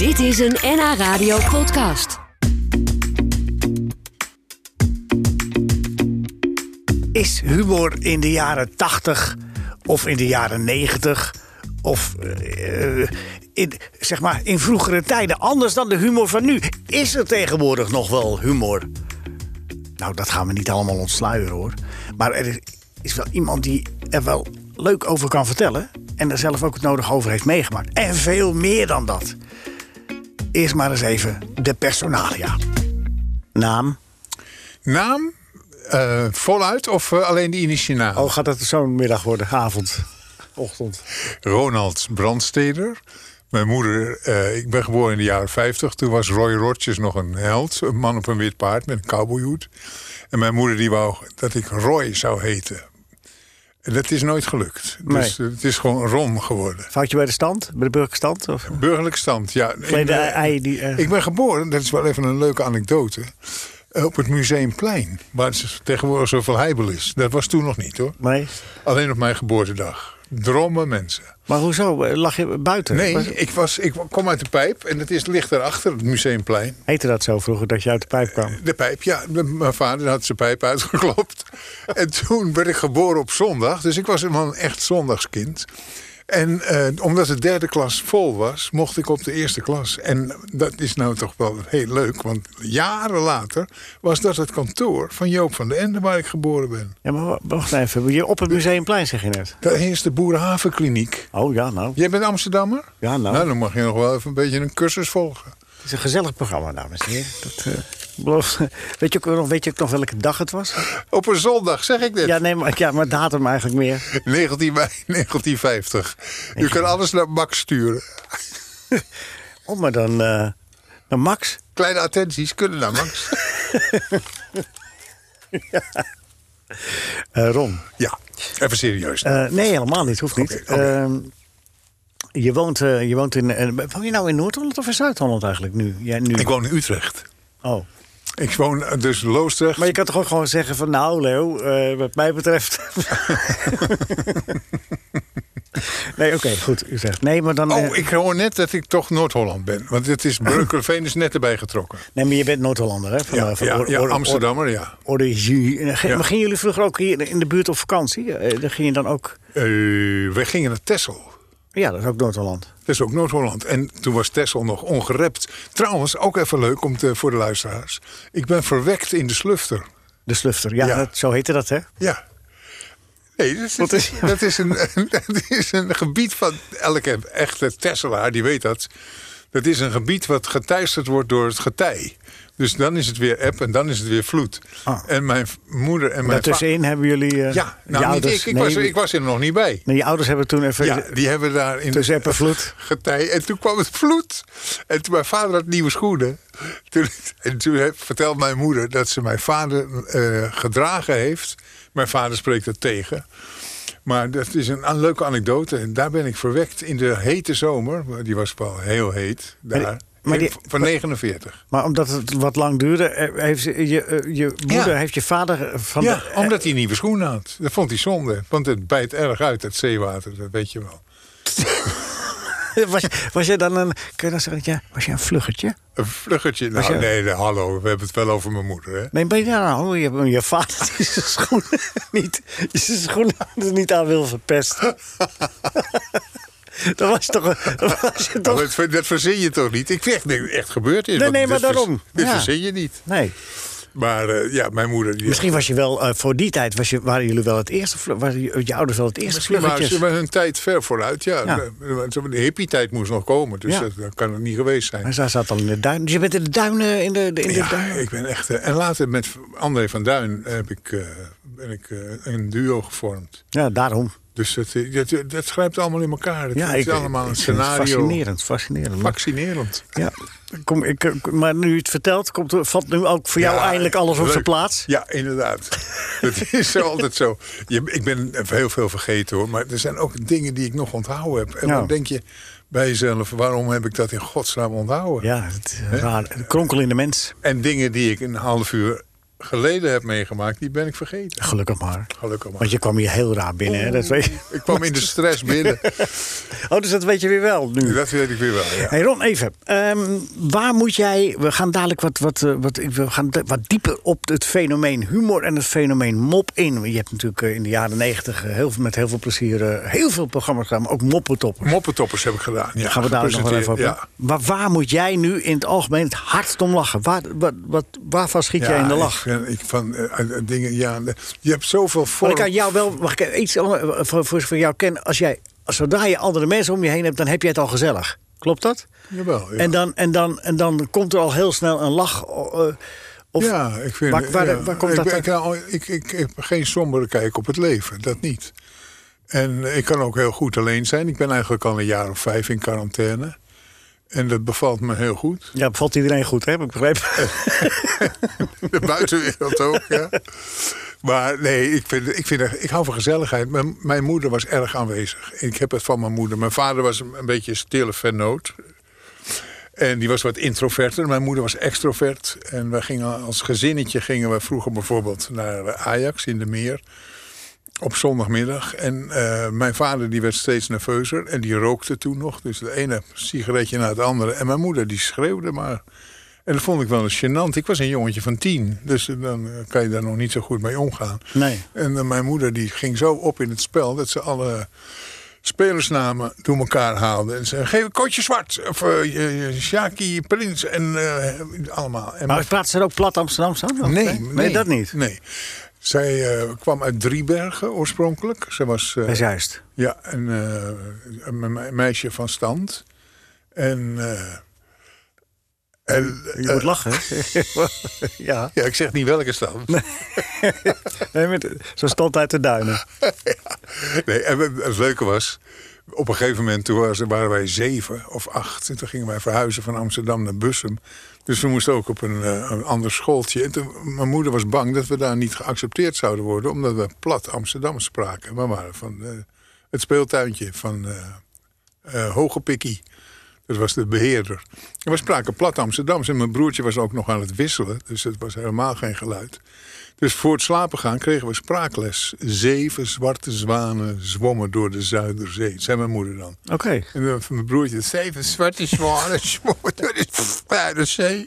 Dit is een NH Radio podcast. Is humor in de jaren 80 of in de jaren 90 of in vroegere tijden anders dan de humor van nu? Is er tegenwoordig nog wel humor? Nou, dat gaan we niet allemaal ontsluieren, hoor. Maar er is wel iemand die er wel leuk over kan vertellen en er zelf ook het nodige over heeft meegemaakt. En veel meer dan dat. Eerst maar eens even de personalia. Naam? Naam? Voluit of alleen de initiaal? Oh, gaat dat zo'n middag worden? Avond? Ochtend? Ronald Brandsteder. Mijn moeder, ik ben geboren in de jaren 50. Toen was Roy Rogers nog een held. Een man op een wit paard met een cowboyhoed. En mijn moeder die wou dat ik Roy zou heten. En dat is nooit gelukt. Nee. Dus het is gewoon Ron geworden. Foutje bij de stand? Bij de burgerstand? Of? Burgerlijk stand, ja. Ik ben geboren, dat is wel even een leuke anekdote, op het Museumplein, waar tegenwoordig zoveel heibel is. Dat was toen nog niet, hoor. Nee. Alleen op mijn geboortedag. Dromme mensen. Maar hoezo? Lag je buiten? Nee, ik kom uit de pijp en het ligt daarachter, het Museumplein. Heette dat zo vroeger, dat je uit de pijp kwam? De pijp, ja. Mijn vader had zijn pijp uitgeklopt. En toen werd ik geboren op zondag, dus ik was een echt zondagskind. En omdat de derde klas vol was, mocht ik op de eerste klas. En dat is nou toch wel heel leuk, want jaren later was dat het kantoor van Joop van den Ende, waar ik geboren ben. Ja, maar wacht even. Op het Museumplein, zeg je net? Daar is de Boerenhavenkliniek. Oh ja, nou. Jij bent Amsterdammer? Ja, nou. Nou, dan mag je nog wel even een beetje een cursus volgen. Het is een gezellig programma, dames en heren. Weet je ook nog welke dag het was? Op een zondag, zeg ik dit. Ja, nee, maar datum eigenlijk meer. 19 mei 1950. U kan alles naar Max sturen. Oh, maar dan naar Max? Kleine attenties kunnen naar Max. Ja. Ron. Ja, even serieus. Nee, helemaal niet. Hoeft niet. Okay. Je woont in... woon je nou in Noord-Holland of in Zuid-Holland eigenlijk nu? Ik woon in Utrecht. Oh. Ik woon dus Loosdrecht. Maar je kan toch ook gewoon zeggen van... nou, Leo, wat mij betreft... Nee, oké, goed. Utrecht. Nee, maar dan... ik hoor net dat ik toch Noord-Holland ben. Want het is Breukelveen is net erbij getrokken. Nee, maar je bent Noord-Hollander, hè? Van Amsterdammer, ja. Origine. Ja. Maar gingen jullie vroeger ook hier in de buurt op vakantie? Dan ging je dan ook... wij gingen naar Texel. Ja, dat is ook Noord-Holland. Dat is ook Noord-Holland. En toen was Texel nog ongerept. Trouwens, ook even leuk voor de luisteraars. Ik ben verwekt in de Slufter. De Slufter, ja. Zo heette dat, hè? Ja. Nee, dat is een gebied van... Elke echte Texelaar, die weet dat. Dat is een gebied wat geteisterd wordt door het getij. Dus dan is het weer eb en dan is het weer vloed. Ah. En mijn moeder en mijn vader... Daartussenin hebben jullie... Ik was er nog niet bij. Nee, je ouders hebben toen even... Ja, die hebben daar... Tussen eb en vloed. Getij. En toen kwam het vloed. En toen mijn vader had nieuwe schoenen. En toen vertelt mijn moeder dat ze mijn vader gedragen heeft. Mijn vader spreekt dat tegen. Maar dat is een leuke anekdote. En daar ben ik verwekt in de hete zomer. Die was wel heel heet daar. Van 49. Maar omdat het wat lang duurde, heeft je moeder heeft je vader... Omdat hij nieuwe schoenen had. Dat vond hij zonde. Want het bijt erg uit, het zeewater. Dat weet je wel. Was jij dan een... Kun je dan zeggen, was je een vluggertje? Een vluggertje? Nou, nee, hallo. We hebben het wel over mijn moeder, hè? Nee, ben je nou... Je vader die zijn schoenen niet aan wil verpesten. Dat was toch... Dat verzin je toch niet? Ik zeg, nee, echt gebeurd is. Nee, maar daarom. Dit verzin je niet. Nee. Maar mijn moeder... Misschien was je wel, voor die tijd, waren jullie wel het eerste... Waren je ouders wel het eerste vluggetjes? Ze waren hun tijd ver vooruit, ja. De hippie-tijd moest nog komen, dus dat kan het niet geweest zijn. Maar zij zat al in de duinen. Dus je bent in de duinen? Ik ben echt... en later met André van Duin ben ik een duo gevormd. Ja, daarom. Dus dat grijpt allemaal in elkaar. Het is allemaal een scenario. Fascinerend. Fascinerend. Ja. Maar nu het vertelt, valt nu ook voor jou eindelijk alles op zijn plaats? Ja, inderdaad. Dat is altijd zo. Ik ben heel veel vergeten, hoor. Maar er zijn ook dingen die ik nog onthouden heb. En dan denk je bij jezelf, waarom heb ik dat in godsnaam onthouden? Ja, het raar. Een kronkel in de mens. En dingen die ik in een half uur geleden heb meegemaakt, die ben ik vergeten. Gelukkig maar. Gelukkig maar. Want je kwam hier heel raar binnen, hè? Dat weet je. Ik kwam in de stress binnen. Oh, dus dat weet je weer wel nu. Dat weet ik weer wel, ja. Hey Ron, even. Waar moet jij... We gaan dadelijk wat dieper op het fenomeen humor en het fenomeen mop in. Je hebt natuurlijk in de jaren 90 met heel veel plezier heel veel programma's gedaan, maar ook moppentoppers. Moppentoppers heb ik gedaan, ja. Gaan we dadelijk nog wel even op. Ja. Maar waar moet jij nu in het algemeen het hardst om lachen? Waarvan schiet jij in de lach? Je hebt zoveel vormen. Maar ik kan jou wel, mag ik iets voor jou kennen? Zodra je andere mensen om je heen hebt, dan heb jij het al gezellig. Klopt dat? Jawel, ja. En dan komt er al heel snel een lach. Waar komt dat uit? Ik heb geen sombere kijk op het leven, dat niet. En ik kan ook heel goed alleen zijn. Ik ben eigenlijk al een jaar of 5 in quarantaine. En dat bevalt me heel goed. Ja, bevalt iedereen goed, hè? Heb ik begrepen. De buitenwereld ook, ja. Maar nee, ik hou van gezelligheid. Mijn moeder was erg aanwezig. Ik heb het van mijn moeder. Mijn vader was een beetje stille vennoot. En die was wat introverter. Mijn moeder was extrovert. En wij gingen als gezinnetje vroeger bijvoorbeeld naar Ajax in de Meer. Op zondagmiddag. En mijn vader die werd steeds nerveuzer. En die rookte toen nog. Dus de ene sigaretje na het andere. En mijn moeder die schreeuwde maar. En dat vond ik wel eens gênant. Ik was een jongetje van 10. Dus dan kan je daar nog niet zo goed mee omgaan. Nee. En mijn moeder die ging zo op in het spel. Dat ze alle spelersnamen door elkaar haalden. En ze geef een Kootje Zwart. Of Sjaki Prins. En allemaal. En maar praat ze er ook plat Amsterdamse aan? Nee, dat niet. Nee. Zij kwam uit Driebergen oorspronkelijk. Ze was juist. Ja, een meisje van stand. Je moet lachen. Ja. Ja, ik zeg niet welke stand. Nee, zo'n stand uit de duinen. Ja. Nee, en het leuke was, op een gegeven moment toen waren wij 7 of 8. En toen gingen wij verhuizen van Amsterdam naar Bussum. Dus we moesten ook op een ander schooltje. En mijn moeder was bang dat we daar niet geaccepteerd zouden worden, omdat we plat Amsterdam spraken. We waren van het speeltuintje van Hogepikkie. Dat was de beheerder. En we spraken plat Amsterdams. En mijn broertje was ook nog aan het wisselen. Dus het was helemaal geen geluid. Dus voor het slapen gaan kregen we spraakles. 7 zwarte zwanen zwommen door de Zuiderzee. Dat zei mijn moeder dan. Oké. Okay. En mijn broertje. 7 zwarte zwanen zwommen door de Zuiderzee.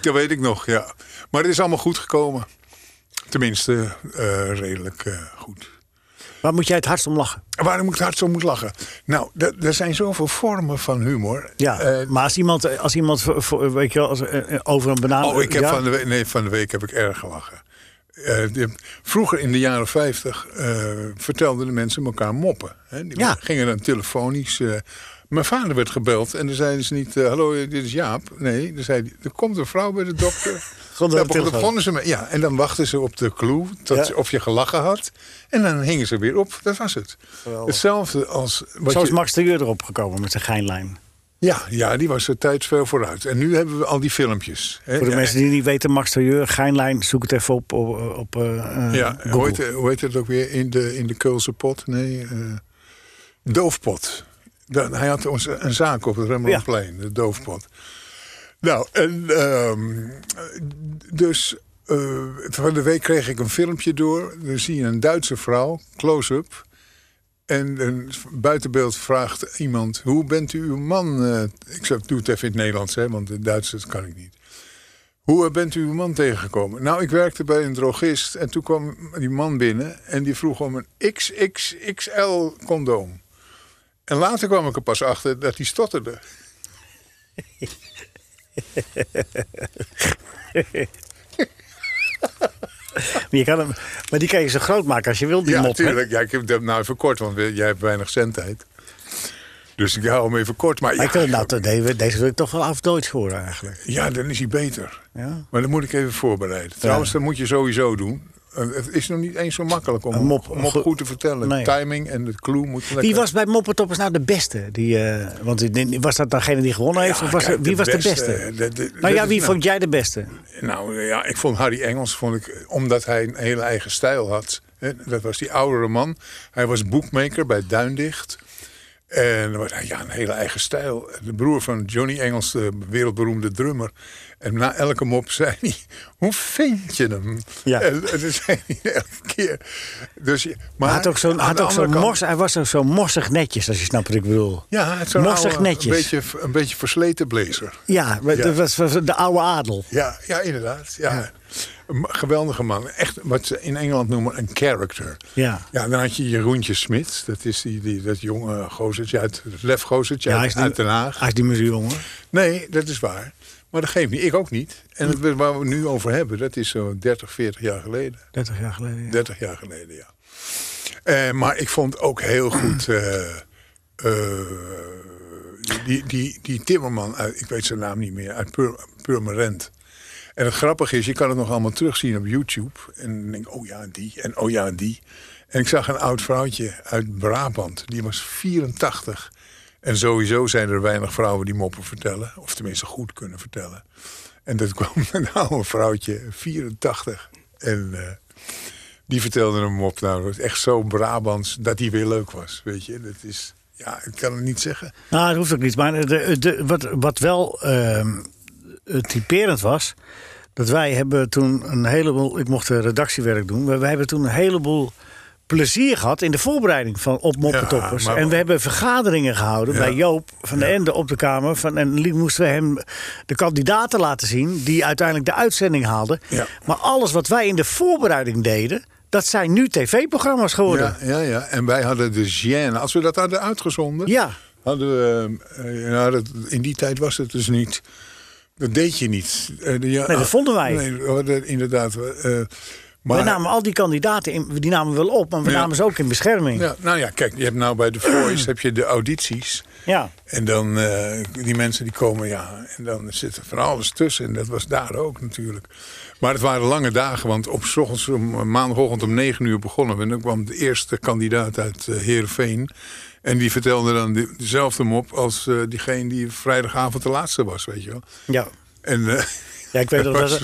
Dat weet ik nog, ja. Maar het is allemaal goed gekomen. Tenminste, redelijk goed. Waar moet jij het hardst om lachen? Waarom moet ik het hardst om lachen? Nou, er zijn zoveel vormen van humor. Ja, maar als iemand weet je wel, over een banaan... Oh, ik heb van de week heb ik erg gelachen. Vroeger in de jaren 50 vertelden de mensen elkaar moppen. Hè? Die gingen dan telefonisch... Mijn vader werd gebeld en dan zeiden ze niet... hallo, dit is Jaap. Nee, dan zei hij, er komt een vrouw bij de dokter. Begonnen ze mee. Ja, en dan wachten ze op de clue of je gelachen had. En dan hingen ze weer op. Dat was het. Geweldig. Hetzelfde als... Zo is Max Terjeur erop gekomen met zijn geinlijn. Ja, die was er tijds veel vooruit. En nu hebben we al die filmpjes. Hè? Voor de mensen die niet weten, Max Terjeur, geinlijn, zoek het even op Google. Hoe heet het ook weer? In de Keulse pot? Nee, Doofpot. Hij had een zaak op het Rembrandtplein, de Doofpot. Nou, en van de week kreeg ik een filmpje door. Dan zie je een Duitse vrouw, close-up. En een buitenbeeld vraagt iemand, hoe bent u uw man? Ik doe het even in het Nederlands, hè, want het Duits dat kan ik niet. Hoe bent u uw man tegengekomen? Nou, ik werkte bij een drogist en toen kwam die man binnen. En die vroeg om een XXXL condoom. En later kwam ik er pas achter dat hij stotterde. Maar die kan je zo groot maken als je wilt, die mop. Tuurlijk. Ja, ik heb hem nou even kort, want jij hebt weinig zendtijd. Dus ik hou hem even kort. Maar ik vind deze wil ik toch wel af nooit horen eigenlijk. Ja, dan is hij beter. Ja. Maar dan moet ik even voorbereiden. Ja. Trouwens, dat moet je sowieso doen. Het is nog niet eens zo makkelijk om een mop goed te vertellen. Nee. Timing en de clue moet lekker. Wie was bij Moppertoppers nou de beste? Want was dat degene die gewonnen heeft? Ja, of wie was de beste? Vond jij de beste? Nou ja, ik vond Harry Engels, omdat hij een hele eigen stijl had. Dat was die oudere man. Hij was boekmaker bij Duindicht. En ja, een hele eigen stijl. De broer van Johnny Engels, de wereldberoemde drummer. En na elke mop zei hij, hoe vind je hem? Ja. En dat zei hij elke keer. Dus, maar hij had ook zo'n morsig netjes, als je snapt wat ik bedoel. Ja, het morsig netjes. Een beetje versleten blazer. Ja, ja. Dat was de oude adel. Ja, ja, inderdaad. Ja. Ja. Een geweldige man. Echt wat ze in Engeland noemen een character. Ja. Ja, dan had je Jeroentje Smit. Dat is dat jonge gozertje uit Lef Gozertje uit Den Haag. Hij is niet meer zo jong, hoor. Nee, dat is waar. Maar dat geeft niet. Ik ook niet. En waar we het nu over hebben, dat is zo'n 30, 40 jaar geleden. 30 jaar geleden, ja. 30 jaar geleden, ja. Maar ik vond ook heel goed... die timmerman uit... Ik weet zijn naam niet meer. Uit Purmerend. En het grappige is, je kan het nog allemaal terugzien op YouTube. En dan denk ik, oh ja, die. En oh ja, die. En ik zag een oud vrouwtje uit Brabant. Die was 84. En sowieso zijn er weinig vrouwen die moppen vertellen. Of tenminste goed kunnen vertellen. En dat kwam een oude vrouwtje, 84. En die vertelde een mop. Nou, dat was echt zo Brabants dat die weer leuk was. Weet je, dat is... Ja, ik kan het niet zeggen. Nou, dat hoeft ook niet. Maar wat wel... typerend was, dat wij hebben toen een heleboel... Ik mocht redactiewerk doen. Wij hebben toen een heleboel plezier gehad in de voorbereiding van op Moppentoppers. Ja, en we hebben vergaderingen gehouden bij Joop van den Ende op de Kamer. En moesten we hem de kandidaten laten zien die uiteindelijk de uitzending haalden. Ja. Maar alles wat wij in de voorbereiding deden, dat zijn nu tv-programma's geworden. Ja, ja, ja. En wij hadden de gêne. Als we dat hadden uitgezonden, hadden we... in die tijd was het dus niet... Dat deed je niet. Dat vonden wij. Nee, inderdaad. Maar we namen al die kandidaten in, die namen we wel op, maar we namen ze ook in bescherming. Ja, nou ja, kijk, je hebt nou bij The Voice heb je de audities. Ja. En dan die mensen die komen, en dan zit er van alles tussen. En dat was daar ook natuurlijk. Maar het waren lange dagen, want op maandagochtend om 9:00 begonnen we. En dan kwam de eerste kandidaat uit Heerenveen. En die vertelde dan dezelfde mop als diegene die vrijdagavond de laatste was, weet je wel. Ja. En, ik weet nog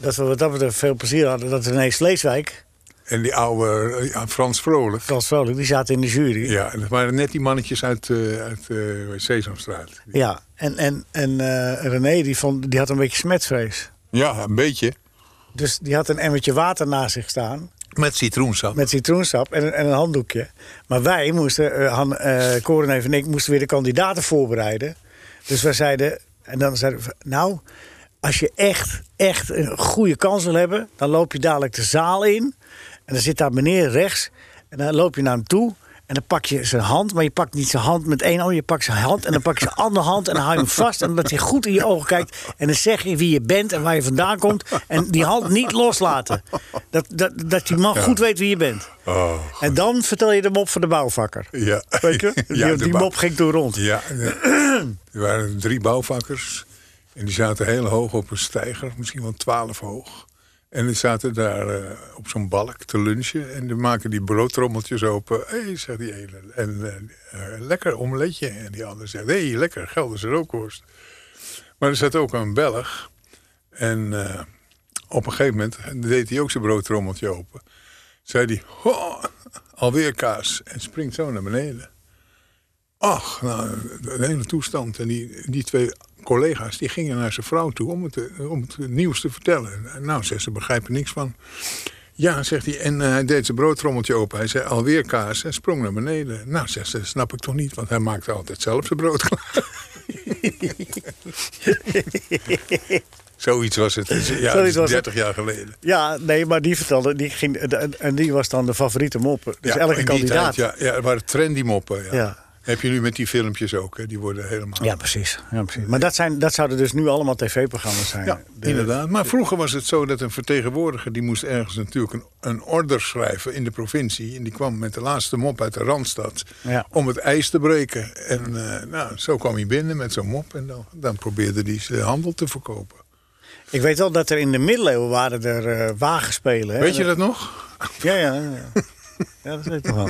dat we wat dat betreft veel plezier hadden. Dat René Sleeswijk... En die oude Frans Vrolijk. Frans Vrolijk, die zaten in de jury. Ja, dat waren net die mannetjes uit Sesamstraat. Ja, en René die had een beetje smetvrees. Ja, een beetje. Dus die had een emmertje water naast zich staan... Met citroensap en een handdoekje. Maar wij moesten, Korenheef en ik, moesten weer de kandidaten voorbereiden. Dus wij zeiden... En dan zeiden we, nou, als je echt een goede kans wil hebben... dan loop je dadelijk de zaal in. En dan zit daar meneer rechts. En dan loop je naar hem toe. En dan pak je zijn hand. Maar je pakt niet zijn hand met één oog. Je pakt zijn hand. En dan pak je zijn andere hand. En dan hou je hem vast. En dat hij goed in je ogen kijkt. En dan zeg je wie je bent en waar je vandaan komt. En die hand niet loslaten. Dat die man goed weet wie je bent. Oh, en dan vertel je de mop van de bouwvakker. Ja. Weet je? Die mop ging toen rond. Ja, ja. Er waren 3 bouwvakkers. En die zaten heel hoog op een steiger. Misschien wel 12 hoog. En die zaten daar op zo'n balk te lunchen. En die maken die broodtrommeltjes open. Hé, zegt die ene. En lekker omeletje. En die andere zegt, hé, lekker, Gelderse rookworst. Maar er zat ook een Belg. En op een gegeven moment deed hij ook zijn broodtrommeltje open. Zei hij, ho, alweer kaas. En springt zo naar beneden. Ach, nou, een hele toestand. En die 2... collega's die gingen naar zijn vrouw toe om het nieuws te vertellen. Nou, zegt ze, begrijpen niks van. Ja, zegt hij, en hij deed zijn broodtrommeltje open. Hij zei alweer kaas en sprong naar beneden. Nou, zegt ze, snap ik toch niet, want hij maakte altijd zelf zijn brood klaar. Zoiets was het. Ja, zoiets was 30 jaar geleden. Ja, nee, maar die vertelde, die was dan de favoriete moppen. Dus ja, elke kandidaat. Tijd, ja, het waren trendy moppen, ja. Heb je nu met die filmpjes ook, hè? Die worden helemaal... Ja, precies. Ja, precies. Maar dat zouden dus nu allemaal tv-programma's zijn. Ja, inderdaad. Maar vroeger was het zo dat een vertegenwoordiger... die moest ergens natuurlijk een order schrijven in de provincie... en die kwam met de laatste mop uit de Randstad... Ja. Om het ijs te breken. En zo kwam hij binnen met zo'n mop... en dan probeerde hij zijn handel te verkopen. Ik weet wel dat er in de middeleeuwen waren er wagenspelen. Hè? Weet je dat nog? Ja. Ja, dat weet ik wel.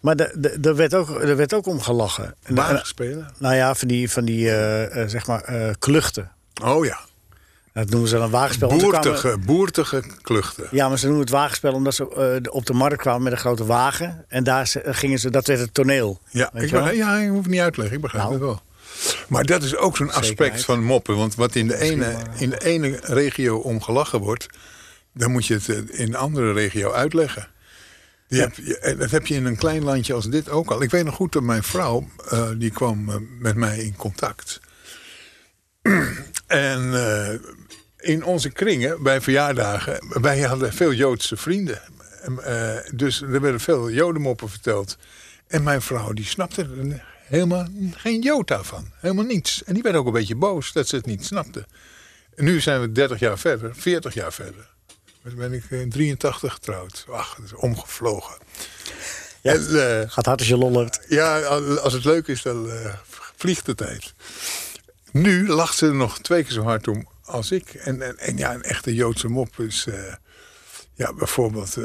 Maar er werd ook om gelachen. Wagenspelen? Nou ja, van die kluchten. Oh ja. Dat noemen ze dan een wagenspel. Boertige kluchten. Ja, maar ze noemen het wagenspel omdat ze op de markt kwamen met een grote wagen. En daar gingen ze, dat werd het toneel. Ja, ik hoef het niet uit te leggen, ik begrijp het wel. Maar dat is ook zo'n aspect van moppen. Want wat in de ene regio om gelachen wordt, dan moet je het in de andere regio uitleggen. Dat heb je in een klein landje als dit ook al. Ik weet nog goed dat mijn vrouw, die kwam met mij in contact. En in onze kringen, bij verjaardagen, wij hadden veel Joodse vrienden. Dus er werden veel Jodenmoppen verteld. En mijn vrouw, die snapte er helemaal geen jota van. Helemaal niets. En die werd ook een beetje boos dat ze het niet snapte. En nu zijn we 30 jaar verder, 40 jaar verder. Dan ben ik in 83 getrouwd. Ach, dat is omgevlogen. Ja, en, gaat hard als je lol hebt. Ja, als het leuk is, dan vliegt de tijd. Nu lacht ze er nog 2 keer zo hard om als ik. En ja, een echte Joodse mop is... bijvoorbeeld...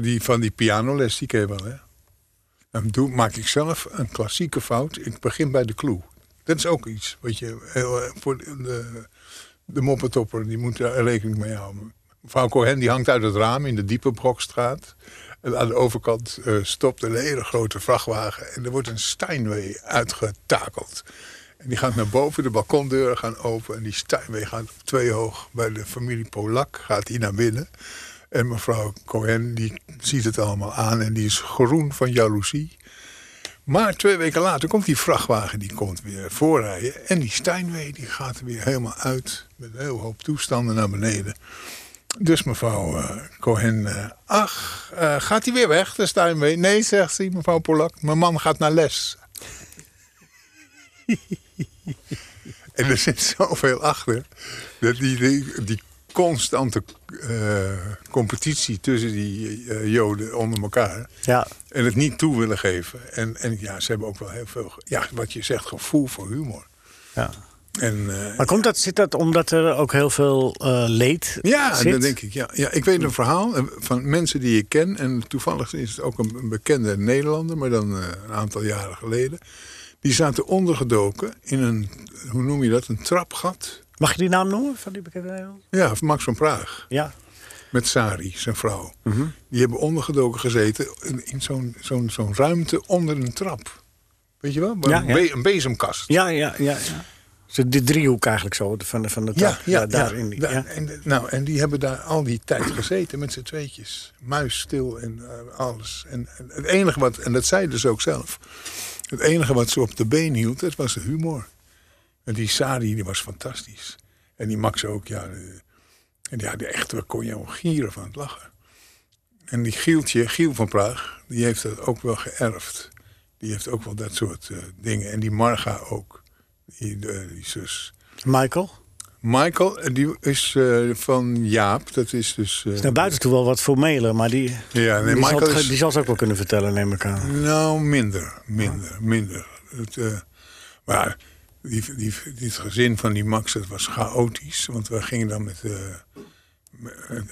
die van die pianoles, die ken je wel, hè? Dan maak ik zelf een klassieke fout. Ik begin bij de clue. Dat is ook iets wat je heel... Voor de moppetopper, die moet daar rekening mee houden. Mevrouw Cohen, die hangt uit het raam in de Diepe Brokstraat. En aan de overkant stopt een hele grote vrachtwagen. En er wordt een Steinway uitgetakeld. En die gaat naar boven, de balkondeuren gaan open. En die Steinway gaat op 2 hoog bij de familie Polak. Gaat die naar binnen. En mevrouw Cohen, die ziet het allemaal aan. En die is groen van jaloezie. Maar 2 weken later komt die vrachtwagen, die komt weer voorrijden. En die Steinway, die gaat er weer helemaal uit. Met een hele hoop toestanden naar beneden. Dus mevrouw Cohen, gaat hij weer weg, de Steinway? Nee, zegt ze, mevrouw Polak, mijn man gaat naar les. En er zit zoveel achter. Dat die constante competitie tussen die Joden onder elkaar. Ja. En het niet toe willen geven. En ja, ze hebben ook wel heel veel... Ja, wat je zegt, gevoel voor humor. Ja. En, maar zit dat omdat er ook heel veel leed zit? Ja, dat denk ik. Ja, ik weet een verhaal van mensen die ik ken. En toevallig is het ook een bekende Nederlander, maar dan een aantal jaren geleden. Die zaten ondergedoken in een, hoe noem je dat, een trapgat. Mag je die naam noemen van die bekende Nederlander? Ja, van Max van Praag. Ja. Met Sari, zijn vrouw. Mm-hmm. Die hebben ondergedoken gezeten in zo'n ruimte onder een trap. Weet je wel? Een bezemkast. Ja. De driehoek eigenlijk zo, van de trap. Ja. En die hebben daar al die tijd gezeten met z'n tweetjes. Muisstil en alles. En het enige wat, en dat zei dus ook zelf... Het enige wat ze op de been hield, dat was de humor. En die Sari, die was fantastisch. En die Max ook, ja... de echte kon je gieren van het lachen. En die Gieltje, Giel van Praag, die heeft dat ook wel geërfd. Die heeft ook wel dat soort dingen. En die Marga ook, die zus. Michael? Michael, die is van Jaap. Dat is dus... is naar buiten toe wel wat formeler, maar die... Ja, nee, die zal het ook wel kunnen vertellen, neem ik aan. Nou, minder. Maar... Dit gezin van die Max, dat was chaotisch. Want we gingen dan met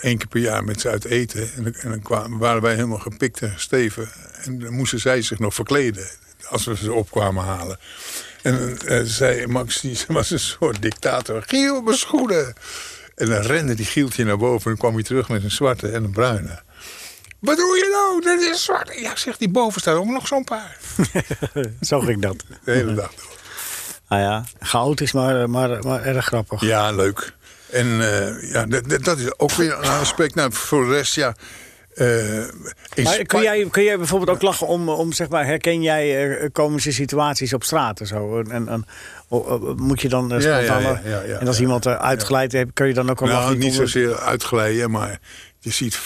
1 keer per jaar met ze uit eten. En dan waren wij helemaal gepikt en gesteven. En dan moesten zij zich nog verkleden als we ze opkwamen halen. En zei Max, die was een soort dictator. Giel, mijn schoenen! En dan rende die Gieltje naar boven en dan kwam hij terug met een zwarte en een bruine. Wat doe je nou? Dat is zwart. Ja, zegt die, boven staat ook nog zo'n paar. Zo ging dat. De hele dag door. Ah ja, chaotisch, maar erg grappig. Ja, leuk. En dat is ook weer een aspect. Nou, voor de rest, ja... Maar kun jij bijvoorbeeld ook lachen om zeg maar, herken jij komische situaties op straat en zo? En moet je dan... En als iemand uitglijdt, kun je dan ook al lachen? Nou, niet zozeer uitglijden, maar je ziet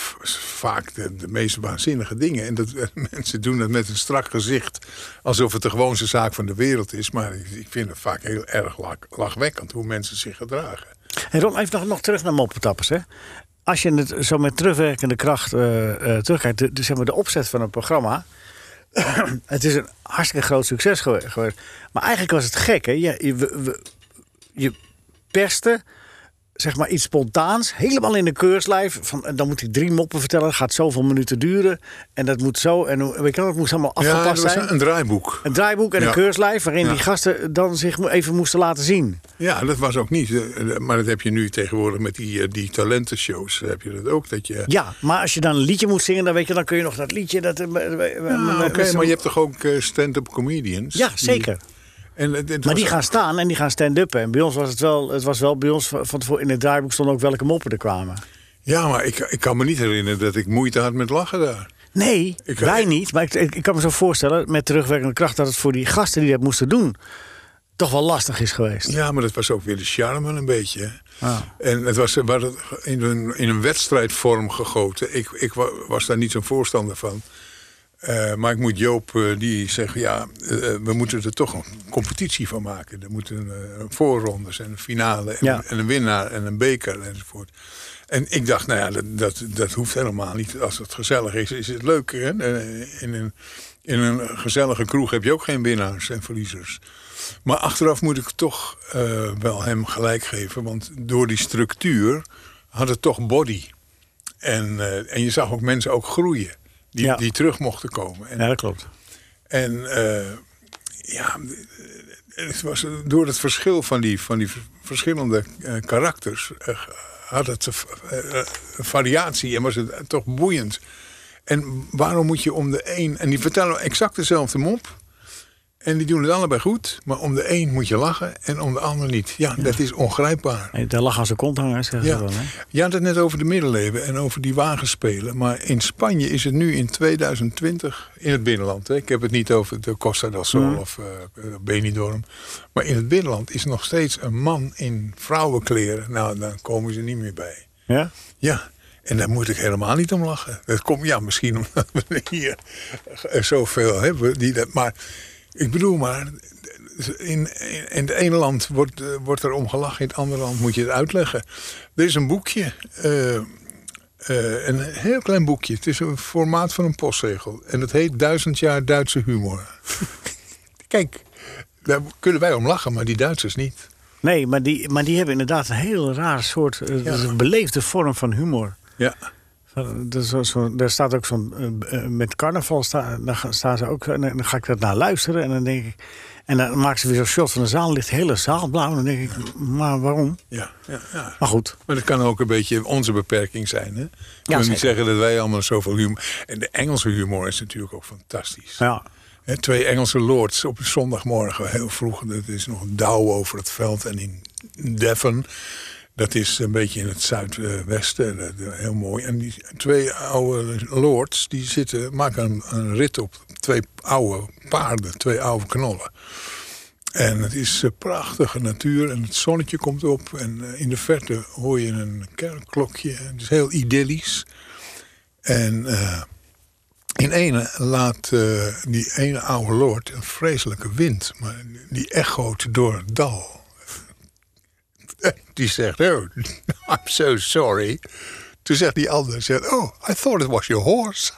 vaak de meest waanzinnige dingen. En mensen doen dat met een strak gezicht. Alsof het de gewoonste zaak van de wereld is. Maar ik vind het vaak heel erg lachwekkend hoe mensen zich gedragen. En Ron, even nog terug naar moppetappers, hè? Als je het zo met terugwerkende kracht terugkijkt... Zeg maar de opzet van een programma... het is een hartstikke groot succes geweest. Maar eigenlijk was het gek, hè? Je perste zeg maar iets spontaans, helemaal in de keurslijf. Van, en dan moet hij 3 moppen vertellen, gaat zoveel minuten duren. En dat moet zo, en weet je, dat moest allemaal afgepast zijn. Een draaiboek. Een draaiboek en een keurslijf, waarin die gasten dan zich even moesten laten zien. Ja, dat was ook niet. Maar dat heb je nu tegenwoordig met die talentenshows, heb je dat ook. Dat je... Ja, maar als je dan een liedje moet zingen, dan weet je, dan kun je nog dat liedje. Dat, Oké, maar je hebt toch ook stand-up comedians? Ja, zeker. Maar die gaan staan en die gaan stand-uppen. En bij ons was het was wel bij ons van tevoren in het draaiboek stond ook welke moppen er kwamen. Ja, maar ik kan me niet herinneren dat ik moeite had met lachen daar. Nee, wij niet. Maar ik kan me zo voorstellen met terugwerkende kracht dat het voor die gasten die dat moesten doen toch wel lastig is geweest. Ja, maar dat was ook weer de charme een beetje. Ah. En het was in een wedstrijdvorm gegoten. Ik was daar niet zo'n voorstander van. Maar ik moet Joop, die zegt, we moeten er toch een competitie van maken. Er moeten voorrondes en een finale en een winnaar en een beker enzovoort. En ik dacht, nou ja, dat hoeft helemaal niet. Als het gezellig is, is het leuk. Hè? In een gezellige kroeg heb je ook geen winnaars en verliezers. Maar achteraf moet ik toch wel hem gelijk geven. Want door die structuur had het toch body. En je zag ook mensen ook groeien. Die terug mochten komen. En, ja, dat klopt. En het was door het verschil van die verschillende karakters had het variatie en was het toch boeiend. En waarom moet je om de een... En die vertellen exact dezelfde mop. En die doen het allebei goed. Maar om de een moet je lachen en om de ander niet. Ja. Dat is ongrijpbaar. En daar lachen als een konthanger, zeggen ze dan. Hè? Je had het net over de middeleeuwen en over die wagenspelen. Maar in Spanje is het nu in 2020 in het binnenland. Hè? Ik heb het niet over de Costa del Sol of Benidorm. Maar in het binnenland is nog steeds een man in vrouwenkleren. Nou, dan komen ze niet meer bij. Ja? Ja. En daar moet ik helemaal niet om lachen. Dat komt misschien omdat we hier zoveel hebben. Maar ik bedoel maar, in het ene land wordt er om gelachen. In het andere land moet je het uitleggen. Er is een boekje. Een heel klein boekje. Het is een formaat van een postzegel. En het heet 1000 jaar Duitse humor. Kijk, daar kunnen wij om lachen, maar die Duitsers niet. Nee, maar die hebben inderdaad een heel raar soort beleefde vorm van humor. Ja. Daar staat ook zo'n... Met carnaval staan ze ook... En dan ga ik dat naar luisteren. En dan denk ik... En dan maken ze weer zo'n shot van de zaal. Ligt de hele zaal blauw. En dan denk ik, maar waarom? Ja. Maar goed. Maar dat kan ook een beetje onze beperking zijn. Hè? Ik wil niet zeggen dat wij allemaal zoveel humor... En de Engelse humor is natuurlijk ook fantastisch. Ja. Hè, 2 Engelse lords op een zondagmorgen. Heel vroeg. Dat is nog een dauw over het veld. En in Devon... Dat is een beetje in het zuidwesten, heel mooi. En die 2 oude lords, die maken een rit op 2 oude paarden, 2 oude knollen. En het is prachtige natuur en het zonnetje komt op. En in de verte hoor je een kerkklokje, het is heel idyllisch. En die ene oude lord een vreselijke wind, maar die echoot door het dal. Die zegt, oh, I'm so sorry. Toen zegt die ander, oh, I thought it was your horse.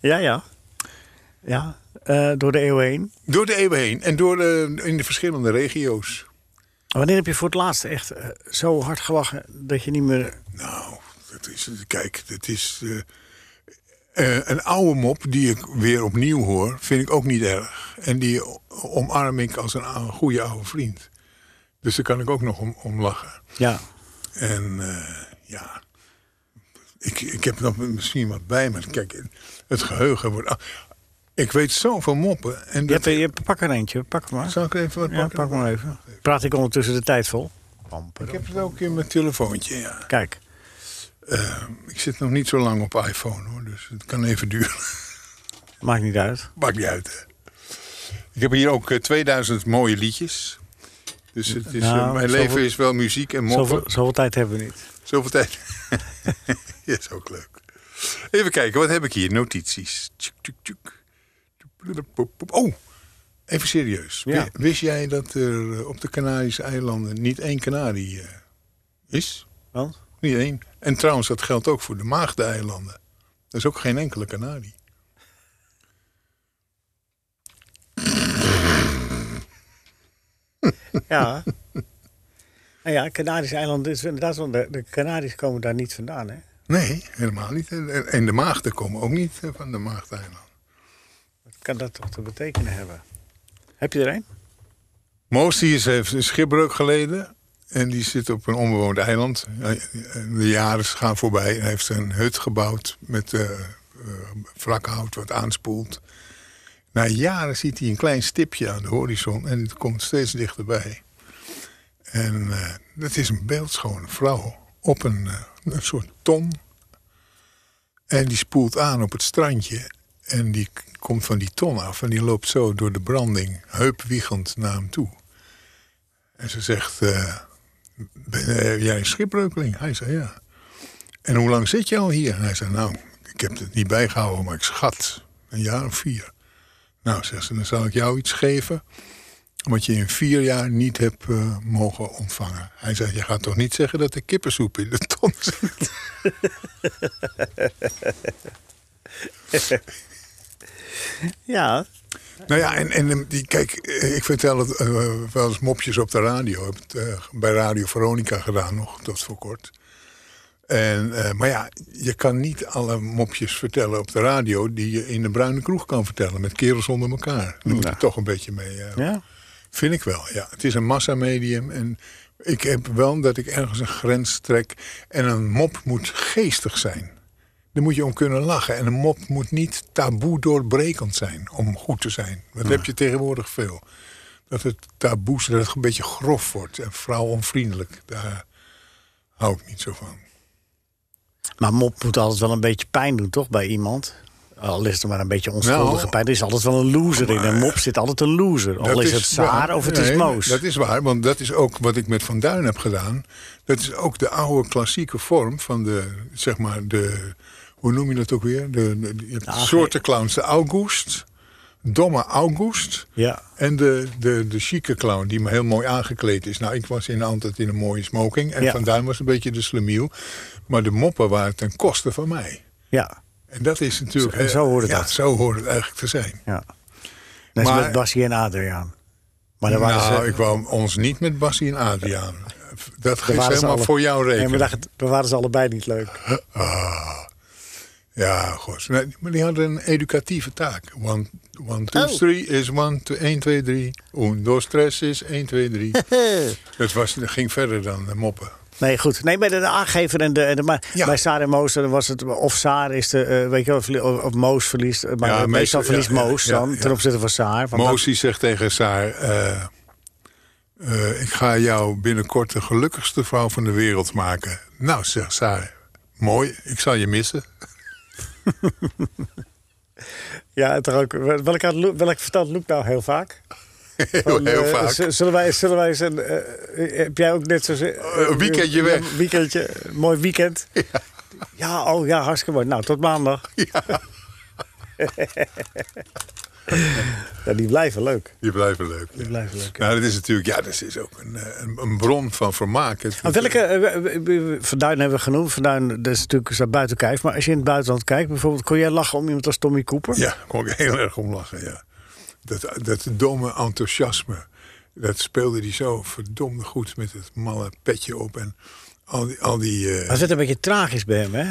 Ja. Door de eeuwen heen. Door de eeuwen heen en in de verschillende regio's. Wanneer heb je voor het laatst echt zo hard gelachen dat je niet meer... Nou, dat is... een oude mop die ik weer opnieuw hoor, vind ik ook niet erg. En die omarm ik als een goede oude vriend. Dus daar kan ik ook nog om lachen. Ja. En ik heb nog misschien wat bij me. Kijk, het geheugen wordt... Ik weet zoveel moppen. En dat... je pak er eentje, pak maar. Zal ik even wat pakken? Ja, pak maar even. Praat ik ondertussen de tijd vol? Ik heb het ook in mijn telefoontje, ja. Kijk. Ik zit nog niet zo lang op iPhone, hoor, dus het kan even duren. Maakt niet uit. Maakt niet uit, hè. Ik heb hier ook 2000 mooie liedjes. Dus het is, mijn leven is wel muziek en moppen. Zoveel tijd hebben we niet. Zoveel tijd. Is ook leuk. Even kijken, wat heb ik hier? Notities. Oh, even serieus. Ja. Wist jij dat er op de Canarische eilanden niet 1 kanarie is? Wat? Niet 1. En trouwens, dat geldt ook voor de Maagdeneilanden. Dat is ook geen enkele kanarie. Ja. Nou ja, Canarische eilanden is inderdaad, want de Canarische komen daar niet vandaan, hè? Nee, helemaal niet. En de maagden komen ook niet van de maagdeilanden. Wat kan dat toch te betekenen hebben? Heb je er een? Moosties heeft een schipbreuk geleden. En die zit op een onbewoond eiland. De jaren gaan voorbij. Hij heeft een hut gebouwd met wrakhout wat aanspoelt. Na jaren ziet hij een klein stipje aan de horizon. En het komt steeds dichterbij. En dat is een beeldschone vrouw. Op een soort ton. En die spoelt aan op het strandje. En die komt van die ton af. En die loopt zo door de branding. Heupwiegend naar hem toe. En ze zegt... Ben jij een schipbreukeling? Hij zei ja. En hoe lang zit je al hier? En hij zei nou, ik heb het niet bijgehouden, maar ik schat een jaar of 4. Nou, zegt ze, dan zal ik jou iets geven wat je in 4 jaar niet hebt mogen ontvangen. Hij zei, je gaat toch niet zeggen dat er kippensoep in de ton zit? Ja. Nou ja, kijk, ik vertel het wel eens mopjes op de radio. Ik heb het bij Radio Veronica gedaan nog, tot voor kort. Maar ja, je kan niet alle mopjes vertellen op de radio... die je in de bruine kroeg kan vertellen, met kerels onder elkaar. Daar moet je toch een beetje mee. Ja. Vind ik wel, ja. Het is een massamedium en ik heb wel dat ik ergens een grens trek. En een mop moet geestig zijn. Daar moet je om kunnen lachen. En een mop moet niet taboe doorbrekend zijn om goed te zijn. Dat heb je tegenwoordig veel. Dat het taboe, dat het een beetje grof wordt en vrouwonvriendelijk. Daar hou ik niet zo van. Maar mop moet altijd wel een beetje pijn doen, toch, bij iemand? Al is er maar een beetje onschuldige pijn. Er is altijd wel een loser in. Een mop zit altijd een loser. Al is het Saar of het is Moos. Dat is waar, want dat is ook wat ik met Van Duin heb gedaan. Dat is ook de oude klassieke vorm van de hoe noem je dat ook weer? Je hebt soorten clowns. De August, domme August. Ja. En de chique clown, die me heel mooi aangekleed is. Nou, ik was altijd in een mooie smoking. En Van Duin was een beetje de slemiel. Maar de moppen waren ten koste van mij. Ja. En dat is natuurlijk... Zo hoort het dat. Zo hoort het eigenlijk te zijn. Ja. Net maar, met Bassie en Adriaan. Maar daar waren ik wou ons niet met Bassie en Adriaan. Dat geeft helemaal voor jouw rekening. Nee, maar daar waren ze allebei niet leuk. Ja, goed. Nee, maar die hadden een educatieve taak. 1, 2, 3 is 1, 2, 3. 1, 2, 3 is 1, 2, 3. Dat ging verder dan de moppen. Nee, goed. Nee, bij de aangever bij Sari en Moos was het... Of Saar is de... weet je wel, of Moos verliest... Maar ja, meestal verliest Moos dan ten opzichte van Saar. Moos die zegt tegen Saar... ik ga jou binnenkort de gelukkigste vrouw van de wereld maken. Nou, zegt Saar... Mooi, ik zal je missen. Ja, toch ook. Welk vertelt Loek nou heel vaak? Heel vaak. Zullen wij eens een... heb jij ook net zo'n... weekendje weg. Weekendje, mooi weekend. Ja. Ja, hartstikke mooi. Nou, tot maandag. Ja. Ja, die blijven leuk. Die blijven leuk. Nou, dat is natuurlijk, dat is ook een bron van vermaak. Van Duin hebben we genoemd. Van Duin, dat is natuurlijk buiten kijf. Maar als je in het buitenland kijkt, bijvoorbeeld, kon jij lachen om iemand als Tommy Cooper? Ja, kon ik heel erg om lachen, ja. Dat domme enthousiasme, dat speelde hij zo verdomd goed met het malle petje op en... Hij zit een beetje tragisch bij hem, hè?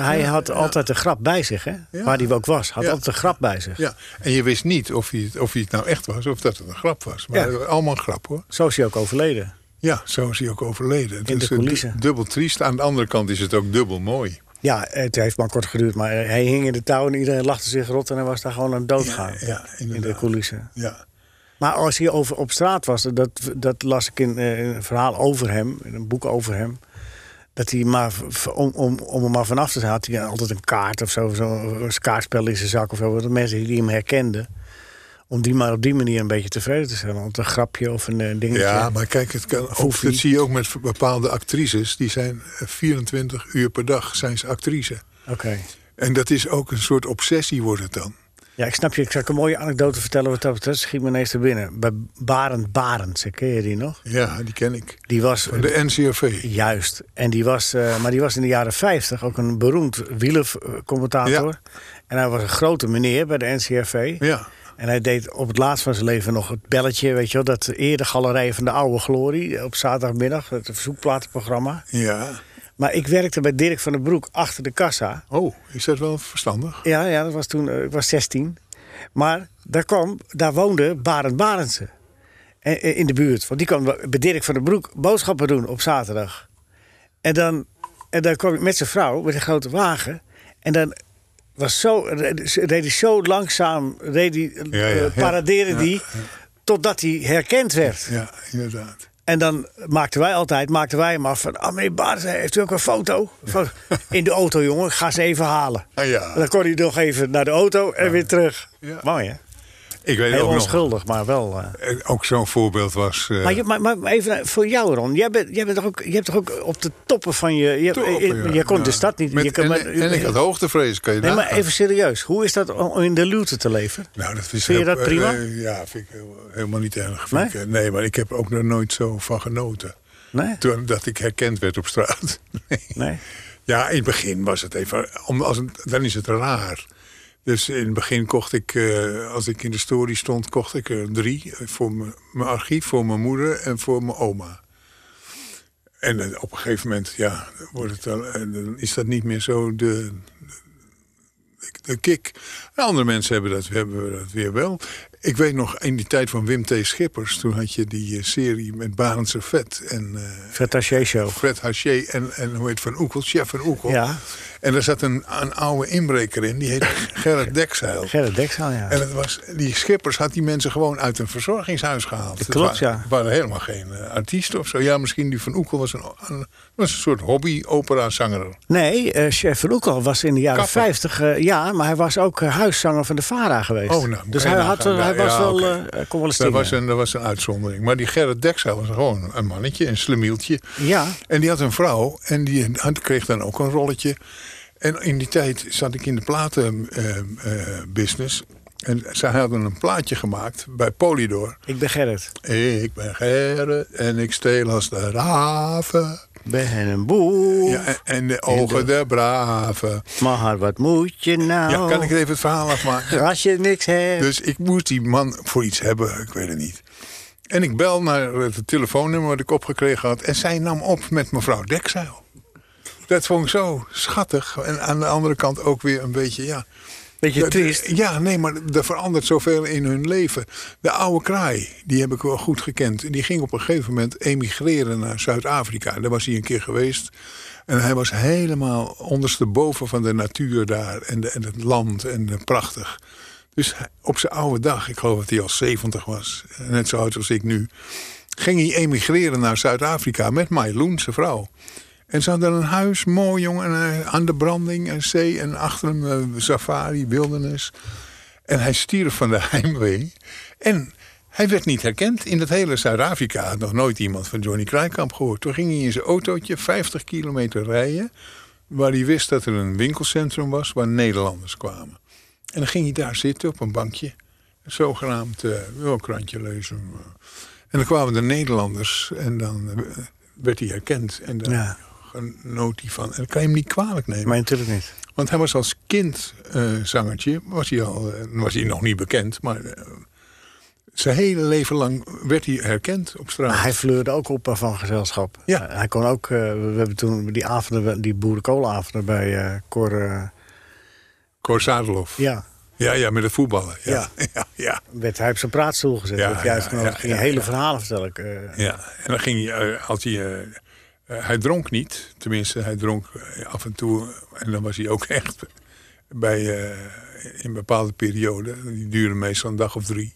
Hij had altijd een grap bij zich, hè? Ja. Waar hij ook was, had altijd een grap bij zich. Ja. En je wist niet of hij het nou echt was of dat het een grap was. Maar het was allemaal een grap, hoor. Zo is hij ook overleden. Ja, zo is hij ook overleden. In de coulissen. Dubbel triest. Aan de andere kant is het ook dubbel mooi. Ja, het heeft maar kort geduurd. Maar hij hing in de touw en iedereen lachte zich rot. En hij was daar gewoon aan doodgaan. Ja, in de coulissen. Ja. Maar als hij op straat was, dat las ik in een verhaal over hem, in een boek over hem. Dat hij maar, om er maar vanaf te zijn, had hij altijd een kaart of zo. Een kaartspel in zijn zak of zo. Dat mensen die hem herkenden. Om die maar op die manier een beetje tevreden te zijn. Want een grapje of een dingetje. Ja, maar kijk, dat zie je ook met bepaalde actrices. Die zijn 24 uur per dag zijn ze actrice. Okay. En dat is ook een soort obsessie wordt het dan. Ja, ik snap je. Ik zal een mooie anekdote vertellen wat dat betreft. Schiet me ineens er binnen. Bij Barend Barendse, ken je die nog? Ja, die ken ik. Die was van de NCRV. Juist. En die was, maar die was in de jaren 50 ook een beroemd wielercommentator. Ja. En hij was een grote meneer bij de NCRV. Ja. En hij deed op het laatst van zijn leven nog het belletje, weet je wel, dat eerder galerij van de oude glorie op zaterdagmiddag, het verzoekplatenprogramma. Ja. Maar ik werkte bij Dirk van den Broek achter de kassa. Oh, is dat wel verstandig? Ja, ja, dat was toen, ik was 16. Maar daar woonde Barend Barendse in de buurt. Want die kwam bij Dirk van den Broek boodschappen doen op zaterdag. En dan kwam ik met zijn vrouw, met een grote wagen. En dan reed hij zo langzaam, paradeerde die, totdat hij herkend werd. Ja, inderdaad. En dan maakten wij hem af van, meneer Baars, heeft u ook een foto? Ja. In de auto, jongen, ga ze even halen. Ah, ja. Dan kon hij nog even naar de auto en weer terug. Ja. Mooi, hè? Ik weet heel ook onschuldig, nog, maar wel... Ook zo'n voorbeeld was... Maar even voor jou, Ron. Je hebt toch ook op de toppen van je... Je kon de stad niet... ik had hoogtevrees, kan je nagaan. Maar even serieus. Hoe is dat om in de luwte te leven? Nou, dat vind je dat prima? Ja, vind ik helemaal niet erg. Nee, maar ik heb ook nog nooit zo van genoten. Nee? Toen dat ik herkend werd op straat. Nee. Ja, in het begin was het even... Dan is het raar. Dus in het begin kocht ik, als ik in de story stond, kocht ik er 3. Voor mijn archief, voor mijn moeder en voor mijn oma. En op een gegeven moment, dan is dat niet meer zo de kick. En andere mensen hebben dat weer wel. Ik weet nog, in die tijd van Wim T. Schippers, toen had je die serie met Barendse Vet. Fred Haché Show. Fred Haché en hoe heet Van Oekel, Chef Van Oekel. Ja. En daar zat een oude inbreker in, die heette Gerrit Dekzeil. Gerrit Dekzeil, ja. En die Schippers had die mensen gewoon uit een verzorgingshuis gehaald. Dat klopt, ja. Er waren helemaal geen artiesten of zo. Ja, misschien die Van Oekel was een soort hobby-opera-zanger. Nee, Chef Van Oekel was in de jaren 50, maar hij was ook huiszanger van de VARA geweest. Oh, nou, dus dat was een uitzondering. Maar die Gerrit Dekzeil was gewoon een mannetje, een slemieltje. Ja. En die had een vrouw en die kreeg dan ook een rolletje. En in die tijd zat ik in de platenbusiness. En zij hadden een plaatje gemaakt bij Polydor. Ik ben Gerrit. Ik ben Gerrit en ik steel als de raven. Ben een boer. Ja, en de ogen de brave. Maar wat moet je nou? Ja, kan ik even het verhaal afmaken? Als je niks hebt. Dus ik moest die man voor iets hebben, ik weet het niet. En ik bel naar het telefoonnummer wat ik opgekregen had. En zij nam op met mevrouw Dekzeil. Dat vond ik zo schattig. En aan de andere kant ook weer een beetje, beetje triest. Ja, nee, maar er verandert zoveel in hun leven. De oude kraai, die heb ik wel goed gekend. Die ging op een gegeven moment emigreren naar Zuid-Afrika. Daar was hij een keer geweest. En hij was helemaal ondersteboven van de natuur daar. En het land. En prachtig. Dus op zijn oude dag, ik geloof dat hij al 70 was. Net zo oud als ik nu. Ging hij emigreren naar Zuid-Afrika met Mailoen, zijn vrouw. En ze hadden een huis, mooi jongen, aan de branding, een zee en achter hem safari, wildernis. En hij stierf van de heimwee. En hij werd niet herkend. In dat hele Zuid-Afrika had nog nooit iemand van Johnny Kraaikamp gehoord. Toen ging hij in zijn autootje 50 kilometer rijden, waar hij wist dat er een winkelcentrum was waar Nederlanders kwamen. En dan ging hij daar zitten op een bankje, zogenaamd een krantje lezen. En dan kwamen de Nederlanders en dan werd hij herkend en dan... Ja. Genoot hij van. En dat kan je hem niet kwalijk nemen. Maar natuurlijk niet. Want hij was als kind zangertje. Was hij nog niet bekend. Maar zijn hele leven lang werd hij herkend op straat. Maar hij fleurde ook op van gezelschap. Ja. Hij kon ook... we hebben toen die avonden, die boerenkoolavond bij Cor Zadeloff. Ja. Ja, met het voetballen. Ja. Werd hij op zijn praatstoel gezet. Hele verhalen vertellen. Ja, en dan ging hij... hij dronk niet, tenminste hij dronk af en toe en dan was hij ook echt in een bepaalde periode. Die duurde meestal een dag of 3.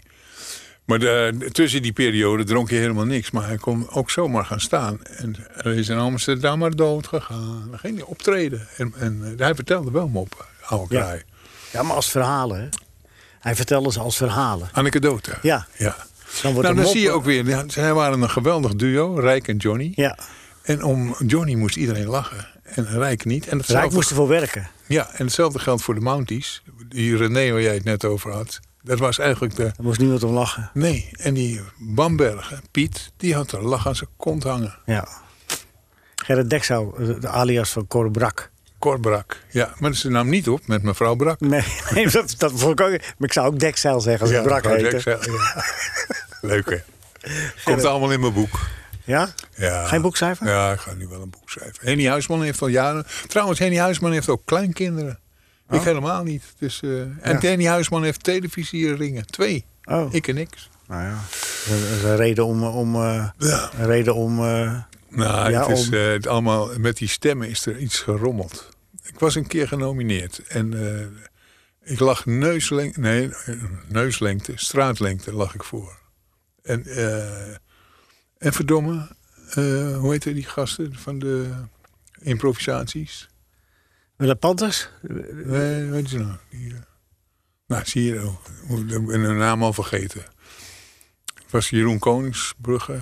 Maar tussen die periode dronk hij helemaal niks, maar hij kon ook zomaar gaan staan. En hij is in Amsterdam maar dood gegaan. Dan ging hij optreden en hij vertelde wel mop, oude kraai. Ja, maar als verhalen, hè? Hij vertelde ze als verhalen. Anekdote. Ja. Dan zie je ook weer, zij waren een geweldig duo, Rijk en Johnny. Ja. En om Johnny moest iedereen lachen. En Rijk niet. En Rijk moest ervoor werken. Ja, en hetzelfde geldt voor de Mounties. Die René waar jij het net over had. Dat was eigenlijk de... Er moest niemand om lachen. Nee, en die Bambergen, Piet, die had een lach aan zijn kont hangen. Ja. Gerrit Dekzeil, alias van Cor Brak. Cor Brak. Ja, maar ze nam niet op met mevrouw Brak. Nee, dat vond ik ook. Maar ik zou ook Dekzeil zeggen als het Brak heette. Dekzeil, ja. Leuk, hè? Komt allemaal in mijn boek. Ja? Ja? Geen boekcijfer? Ja, ik ga nu wel een boekcijfer. Henny Huisman heeft al jaren... Trouwens, Henny Huisman heeft ook kleinkinderen. Oh. Ik helemaal niet. Dus, en Henny Huisman heeft televisieringen. 2. Oh. Ik en niks. Nou ja, dat is een reden om een reden om... Nou, ja, het is allemaal, met die stemmen is er iets gerommeld. Ik was een keer genomineerd. En ik lag straatlengte lag ik voor. En verdomme, hoe heette die gasten van de improvisaties? De Panthers? Nee, weet je nou. Nou, zie je, ik ben hun naam al vergeten. Het was Jeroen Koningsbrugge,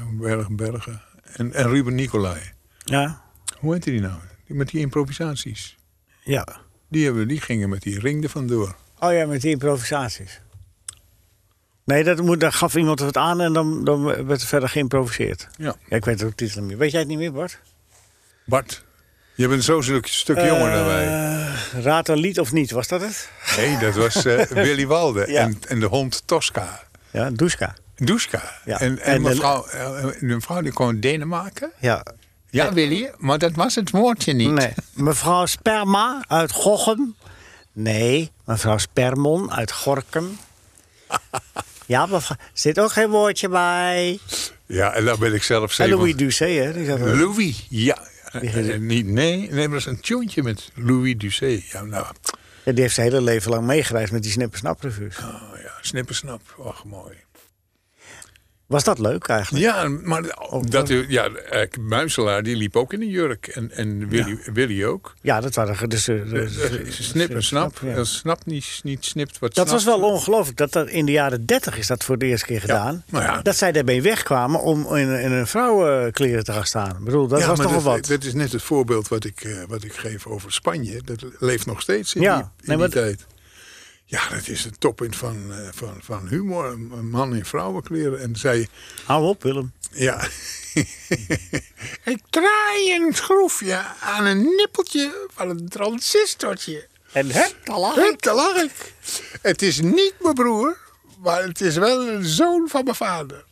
Bergen. En Ruben Nicolai. Ja. Hoe heette die nou? Met die improvisaties. Ja. Die gingen met die ring er vandoor. Oh ja, met die improvisaties. Nee, daar gaf iemand het aan en dan werd er verder geïmproviseerd. Ja. Ja, ik weet het ook niet meer. Weet jij het niet meer, Bart? Bart, je bent zo'n stuk jonger dan wij. Raad een lied of niet, was dat het? Nee, dat was Willy Walde en de hond Tosca. Ja, Duska. Ja. En mevrouw die kwam uit Denemarken. Ja. Ja, Willy, maar dat was het woordje niet. Nee. Mevrouw Sperma uit Gochem. Nee, mevrouw Spermon uit Gorkum. Ja, maar er zit ook geen woordje bij. Ja, en dan ben ik zelf zeker. En Louis Ducet, hè? Louis, ja. Nee, maar dat is een tuintje met Louis Ducet. Ja, nou. Ja, die heeft zijn hele leven lang meegereisd met die Snip en Snap revues. Oh ja, Snip en Snap. Och, mooi. Was dat leuk eigenlijk? Ja, maar Muiselaar die liep ook in een jurk. En Willy ook. Ja, dat waren dus... Snip en Snap. Ja. Als Snap niet snipt wat dat snapt. Was wel ongelooflijk. Dat in de jaren 30 is dat voor de eerste keer gedaan. Ja, ja. Dat zij daarmee wegkwamen om in een vrouwenkleren te gaan staan. Ik bedoel, dat was toch wel wat. Dat is net het voorbeeld wat ik geef over Spanje. Dat leeft nog steeds in die tijd. Ja, dat is een toppunt van humor. Een man in vrouwenkleren. En zei... Hou op, Willem. Ja. Ik draai een schroefje aan een nippeltje van een transistortje. En hup, daar lag ik. Het is niet mijn broer, maar het is wel een zoon van mijn vader.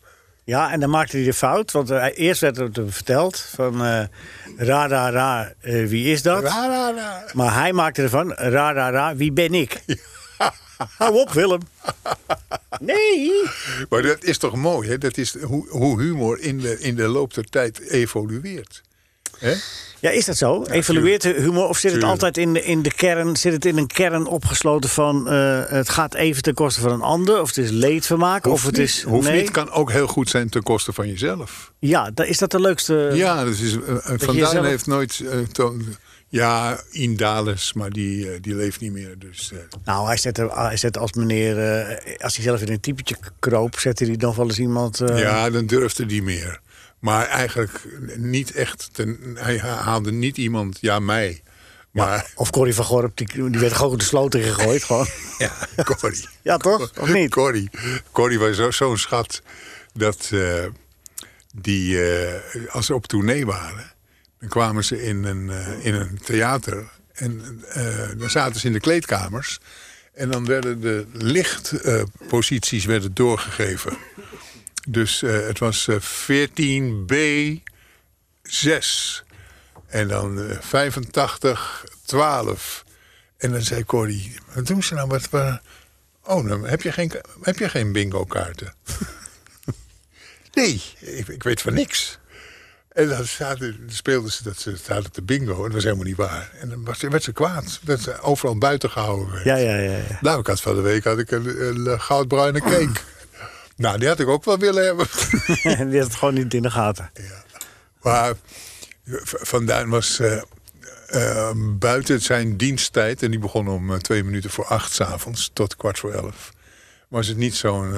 Ja, en dan maakte hij de fout. Want eerst werd het hem verteld van... wie is dat? Ra. Maar hij maakte ervan... Ra, wie ben ik? Ja. Hou op, Willem. Nee. Maar dat is toch mooi, hè? Dat is hoe humor in de loop der tijd evolueert. Hè? Ja, is dat zo? Ja, evolueert de humor? Of zit het altijd in de kern? Zit het in een kern opgesloten van... het gaat even ten koste van een ander? Of het is leedvermaak? Hoeft niet. Kan ook heel goed zijn ten koste van jezelf. Ja, is dat de leukste... Ja, dat is, Van Duin heeft nooit... Ja, Indales, maar die leeft niet meer. Dus, Nou, hij zet als meneer... als hij zelf in een typetje kroop, zette hij dan wel eens iemand... Ja, dan durfde hij meer. Maar eigenlijk niet echt... Hij haalde niet iemand, mij. Maar... Ja, of Corrie van Gorp, die werd gewoon de sloot in gegooid. Gewoon. Ja, Corrie. Ja, toch? Of niet? Corrie was zo'n schat dat als ze op tournee waren... Dan kwamen ze in een theater en dan zaten ze in de kleedkamers. En dan werden de lichtposities doorgegeven. Dus het was 14B6 en dan 85-12. En dan zei Corrie, wat doen ze nou? Dan heb je geen bingo-kaarten. Nee, ik weet van niks. En dan speelden ze dat ze zaten te bingo. En dat was helemaal niet waar. En dan werd ze kwaad. Dat ze overal buiten gehouden werd. Ja. Nou, ik had van de week een goudbruine cake. Nou, die had ik ook wel willen hebben. Die had het gewoon niet in de gaten. Ja. Maar Van Duin was buiten zijn diensttijd. En die begon om 7:45 s'avonds tot 11:15. Was het niet zo'n...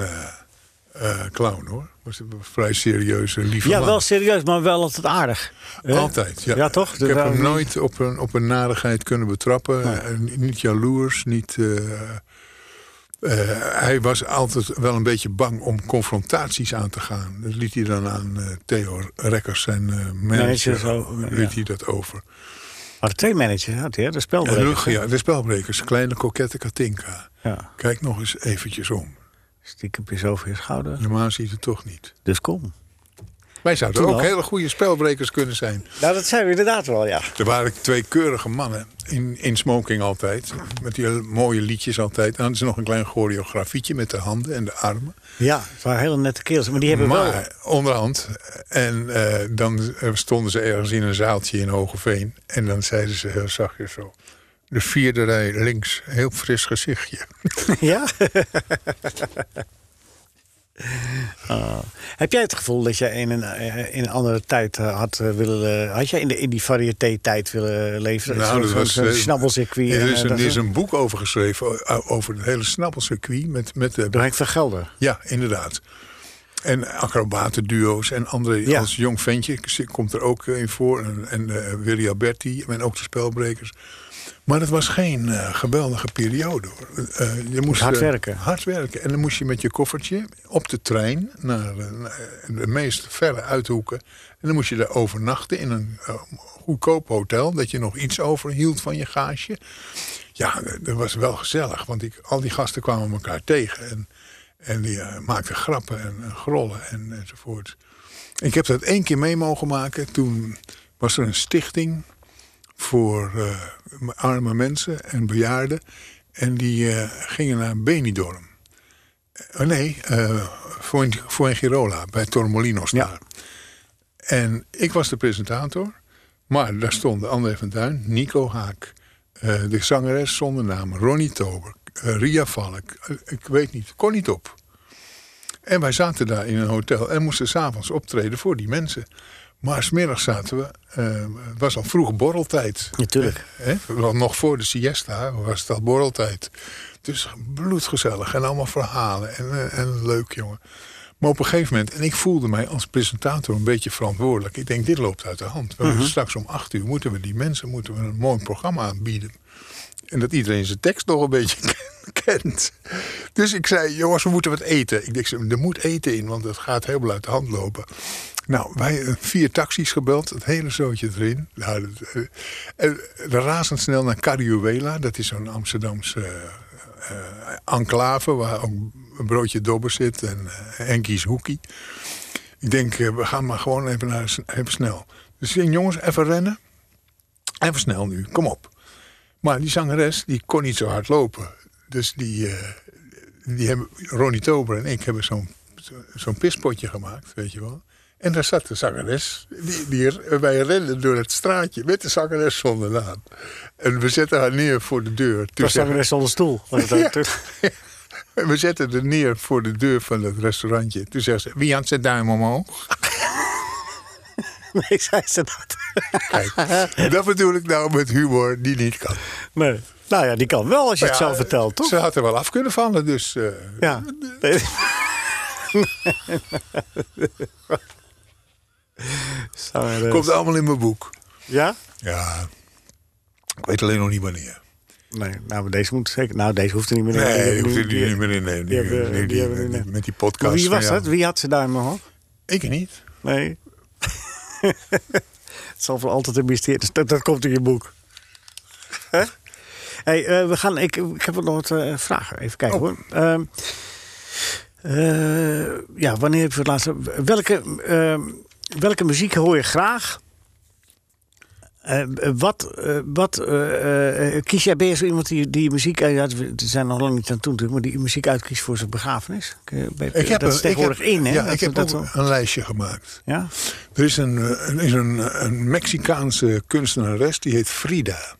clown, hoor. Was een vrij serieuze, lieve man. Ja, wel serieus, maar wel altijd aardig. Altijd, ja. Ja, toch? Ik heb hem nooit op een narigheid kunnen betrappen. Ja. Niet jaloers, niet... hij was altijd wel een beetje bang om confrontaties aan te gaan. Dat liet hij dan aan Theo Rekkers, zijn manager, liet hij dat over. Maar twee managers had hij, de spelbrekers. De spelbrekers, kleine kokette Katinka. Ja. Kijk nog eens eventjes om. Stiekempjes over je schouder. Normaal ziet het toch niet. Dus kom. Wij zouden toen ook hele goede spelbrekers kunnen zijn. Nou, dat zijn we inderdaad wel, ja. Er waren twee keurige mannen in smoking altijd. Met die mooie liedjes altijd. En dan hadden ze nog een klein choreografietje met de handen en de armen. Ja, het waren hele nette kerels. Maar die hebben wel... onderhand. En dan stonden ze ergens in een zaaltje in Hogeveen. En dan zeiden ze heel zachtjes zo... De vierde rij links, heel fris gezichtje. Ja? Heb jij het gevoel dat jij in een andere tijd had willen... Had jij in die variëteit willen leven? Nou, zo'n snabbelcircuit. Er is een boek over geschreven, over het hele snabbelcircuit. Door Henk van Gelder. Ja, inderdaad. En acrobatenduo's en André als jong ventje komt er ook in voor. En Willy Alberti en ook de spelbrekers. Maar het was geen geweldige periode, hoor. Je moest hard werken. En dan moest je met je koffertje op de trein naar de meest verre uithoeken. En dan moest je daar overnachten in een goedkoop hotel. Dat je nog iets overhield van je gaasje. Ja, dat was wel gezellig. Want al die gasten kwamen elkaar tegen. En die maakten grappen en grollen enzovoort. Ik heb dat 1 keer mee mogen maken. Toen was er een stichting... voor arme mensen en bejaarden. En die gingen naar Benidorm. Fuengirola, bij Torremolinos. Ja. Daar. En ik was de presentator. Maar daar stonden André van Duin, Nico Haak... de zangeres zonder naam, Ronnie Tober, Ria Valk. Ik weet niet, kon niet op. En wij zaten daar in een hotel... en moesten 's avonds optreden voor die mensen... Maar 's middags zaten we, het was al vroeg borreltijd. Natuurlijk. Nog voor de siesta was het al borreltijd. Dus bloedgezellig en allemaal verhalen en leuk, jongen. Maar op een gegeven moment, en ik voelde mij als presentator een beetje verantwoordelijk. Ik denk, dit loopt uit de hand. Straks om 8 uur moeten we een mooi programma aanbieden. En dat iedereen zijn tekst nog een beetje kent. Dus ik zei, jongens, we moeten wat eten. Ik dacht, er moet eten in, want het gaat helemaal uit de hand lopen. Nou, wij 4 taxis gebeld, het hele zootje erin. Nou, en razendsnel naar Cariuela, dat is zo'n Amsterdamse enclave... waar ook een broodje dobber zit en Henkies hoekie. Ik denk, we gaan maar gewoon even snel. Dus ik denk, jongens, even rennen. Even snel nu, kom op. Maar die zangeres, die kon niet zo hard lopen. Dus Ronnie Tober en ik hebben zo'n pispotje gemaakt, weet je wel. En daar zat de zangeres. Wij renden door het straatje met de zangeres zonder naam. En we zetten haar neer voor de deur. De zangeres zonder stoel. Was het en we zetten haar neer voor de deur van het restaurantje. Toen zegt ze, wie had zijn duim omhoog? Nee, zei ze dat. Kijk, dat bedoel ik nou met humor die niet kan. Nee. Nou ja, die kan wel als je het zelf vertelt, toch? Ze had er wel af kunnen vallen, dus... Ja. Komt allemaal in mijn boek. Ja? Ja. Ik weet alleen nog niet wanneer. Nee, nou, maar deze moet zeker... Nou, deze hoeft er niet meer in. Nee, hoeft er niet meer in. Met die podcast. Wie was dat? Wie had ze daar in mijn hoofd? Ik niet. Nee. Het zal voor altijd een mysterie. Dat komt in je boek. Hè? Huh? Hey, ik heb nog wat vragen. Even kijken hoor. Wanneer heb je het laatste... Welke muziek hoor je graag? Kies jij, ben je zo iemand die muziek... Ja, er zijn nog lang niet aan toe natuurlijk... maar die muziek uitkiest voor zijn begrafenis? Ik heb een lijstje gemaakt. Ja? Er is een Mexicaanse kunstenares, die heet Frida.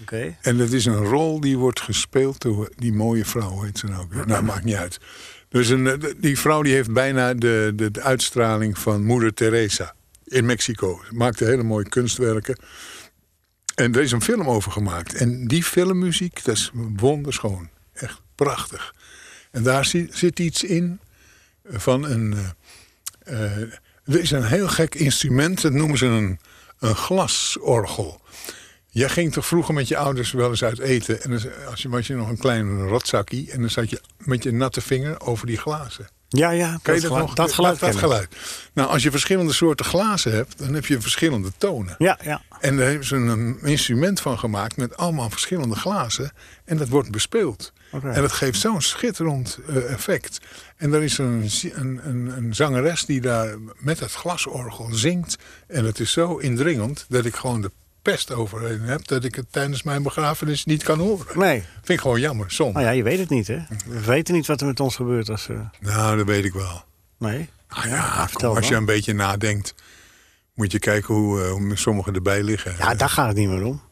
Okay. En dat is een rol die wordt gespeeld door die mooie vrouw, heet ze nou ook. Nou, maakt niet uit. Dus die vrouw die heeft bijna de uitstraling van moeder Teresa in Mexico. Ze maakte hele mooie kunstwerken. En er is een film over gemaakt. En die filmmuziek, dat is wonderschoon. Echt prachtig. En daar zit iets in van een... er is een heel gek instrument, dat noemen ze een glasorgel. Jij ging toch vroeger met je ouders wel eens uit eten... en dan was je nog een klein rotzakkie... en dan zat je met je natte vinger over die glazen. Ja, ja, dat geluid. Nou, als je verschillende soorten glazen hebt, dan heb je verschillende tonen. Ja, ja. En daar hebben ze een instrument van gemaakt met allemaal verschillende glazen. En dat wordt bespeeld. Okay. En dat geeft zo'n schitterend effect. En er is een zangeres die daar met het glasorgel zingt. En dat is zo indringend dat ik gewoon de pest overheen heb, dat ik het tijdens mijn begrafenis niet kan horen. Nee. Vind ik gewoon jammer, soms. Nou ja, je weet het niet, hè? We weten niet wat er met ons gebeurt als... Nou, dat weet ik wel. Nee? Nou ja, kom, als je een beetje nadenkt, moet je kijken hoe sommigen erbij liggen. Ja, daar gaat het niet meer om.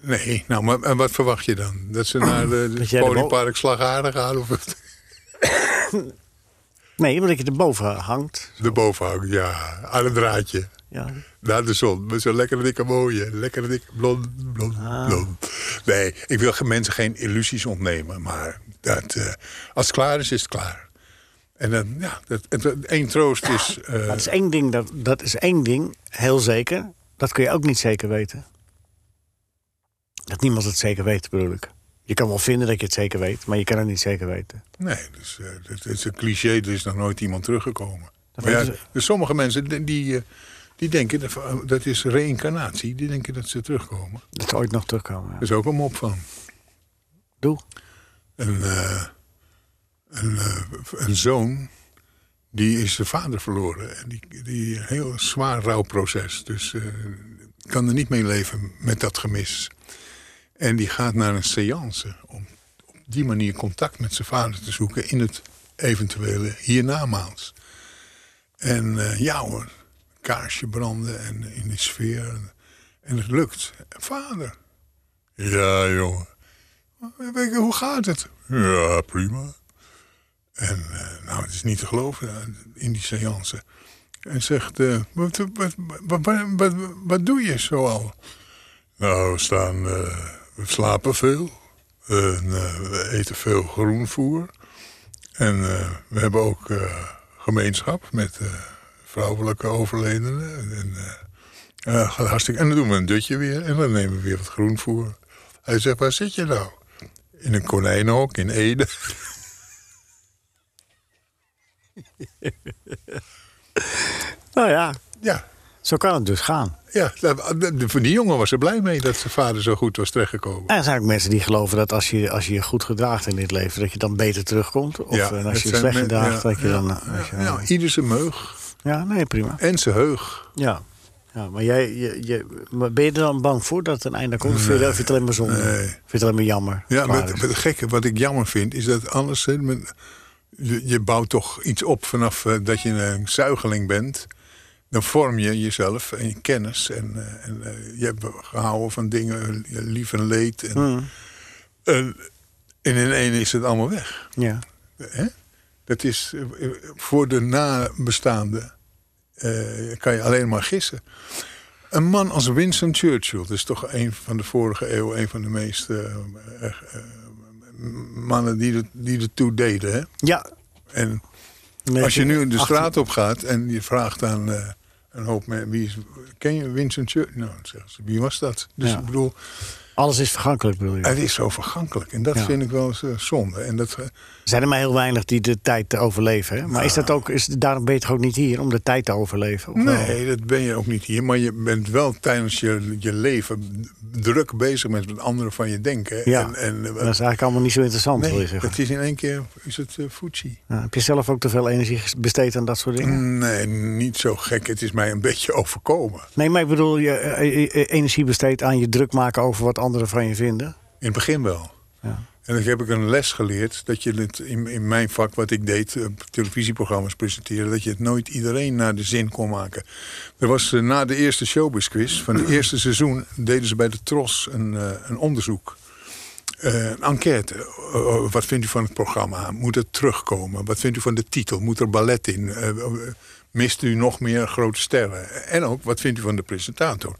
Nee, nou, maar en wat verwacht je dan? Dat ze naar de Ponypark Slagaarden gaan? Of het? Nee, omdat je erboven hangt. Zo. Erboven hangt, ja. Aan het draadje. Ja. Naar de zon, met zo'n lekkere dikke mooie, lekkere dikke blond. Nee, ik wil mensen geen illusies ontnemen, maar dat, als het klaar is, is het klaar. En dan, ja, één troost is... Dat is één ding, dat is één ding, heel zeker. Dat kun je ook niet zeker weten. Dat niemand het zeker weet, bedoel ik. Je kan wel vinden dat je het zeker weet, maar je kan het niet zeker weten. Nee, dus, het is een cliché, er is nog nooit iemand teruggekomen. Maar ja, dus sommige mensen die denken, dat is reïncarnatie, die denken dat ze terugkomen. Dat ze ooit nog terugkomen, ja. Er is ook een mop van. Doe. Een zoon, die is zijn vader verloren. En die heel zwaar rouwproces, dus kan er niet mee leven met dat gemis. En die gaat naar een séance om op die manier contact met zijn vader te zoeken in het eventuele hiernamaals. En ja hoor, kaarsje branden en in de sfeer. En het lukt. Vader. Ja, jongen. Hoe gaat het? Ja, prima. En nou, het is niet te geloven in die seance. En zegt, wat doe je zoal? Nou, we slapen veel. We eten veel groenvoer. En we hebben ook... gemeenschap met vrouwelijke overledenen. En gaat hartstikke. En dan doen we een dutje weer. En dan nemen we weer wat groenvoer. Hij zegt, waar zit je nou? In een konijnenhok in Ede. Nou ja. Ja. Zo kan het dus gaan. Ja, voor die jongen was er blij mee dat zijn vader zo goed was terechtgekomen. Er zijn eigenlijk mensen die geloven dat als je je goed gedraagt in dit leven, dat je dan beter terugkomt. Of ja, als je je slecht gedraagt, ja, dat je dan... Ja, ieder zijn meug. Ja, nee, prima. En zijn heug. Ja, ja, maar maar ben je er dan bang voor dat het een einde komt? Nee, vind je het alleen maar zonde? Nee. Vind je het alleen maar jammer? Ja, maar het gekke wat ik jammer vind, is dat anders... Je bouwt toch iets op vanaf dat je een zuigeling bent... Dan vorm je jezelf en je kennis. En je hebt gehouden van dingen, lief en leed. En in één is het allemaal weg. Ja. Hè? Dat is voor de nabestaanden kan je alleen maar gissen. Een man als Winston Churchill, dat is toch een van de vorige eeuw... een van de meeste mannen die ertoe deden. Hè? Ja. En... als je nu de straat op gaat en je vraagt aan een hoop mensen... ken je Winston Churchill? Nou, zeggen ze, wie was dat? Dus ja. Ik bedoel... alles is vergankelijk, bedoel je? Het is zo vergankelijk. En dat vind ik wel eens zonde. En dat, zijn er maar heel weinig die de tijd overleven. Hè? Maar is dat ook, daarom ben je toch ook niet hier, om de tijd te overleven? Of nee, wel? Dat ben je ook niet hier. Maar je bent wel tijdens je leven druk bezig met wat anderen van je denken. Ja, en dat is eigenlijk allemaal niet zo interessant. Nee, wil je zeggen. Het is in één keer foetsie. Nou, heb je zelf ook te veel energie besteed aan dat soort dingen? Nee, niet zo gek. Het is mij een beetje overkomen. Nee, maar ik bedoel, je energie besteed aan je druk maken over wat anderen van je vinden? In het begin wel. Ja. En dan heb ik een les geleerd dat je het in mijn vak, wat ik deed, televisieprogramma's presenteren, dat je het nooit iedereen naar de zin kon maken. Er was na de eerste showbizquiz van het eerste seizoen, deden ze bij de Tros een onderzoek. Een enquête. Wat vindt u van het programma? Moet het terugkomen? Wat vindt u van de titel? Moet er ballet in? Mist u nog meer grote sterren? En ook, wat vindt u van de presentator?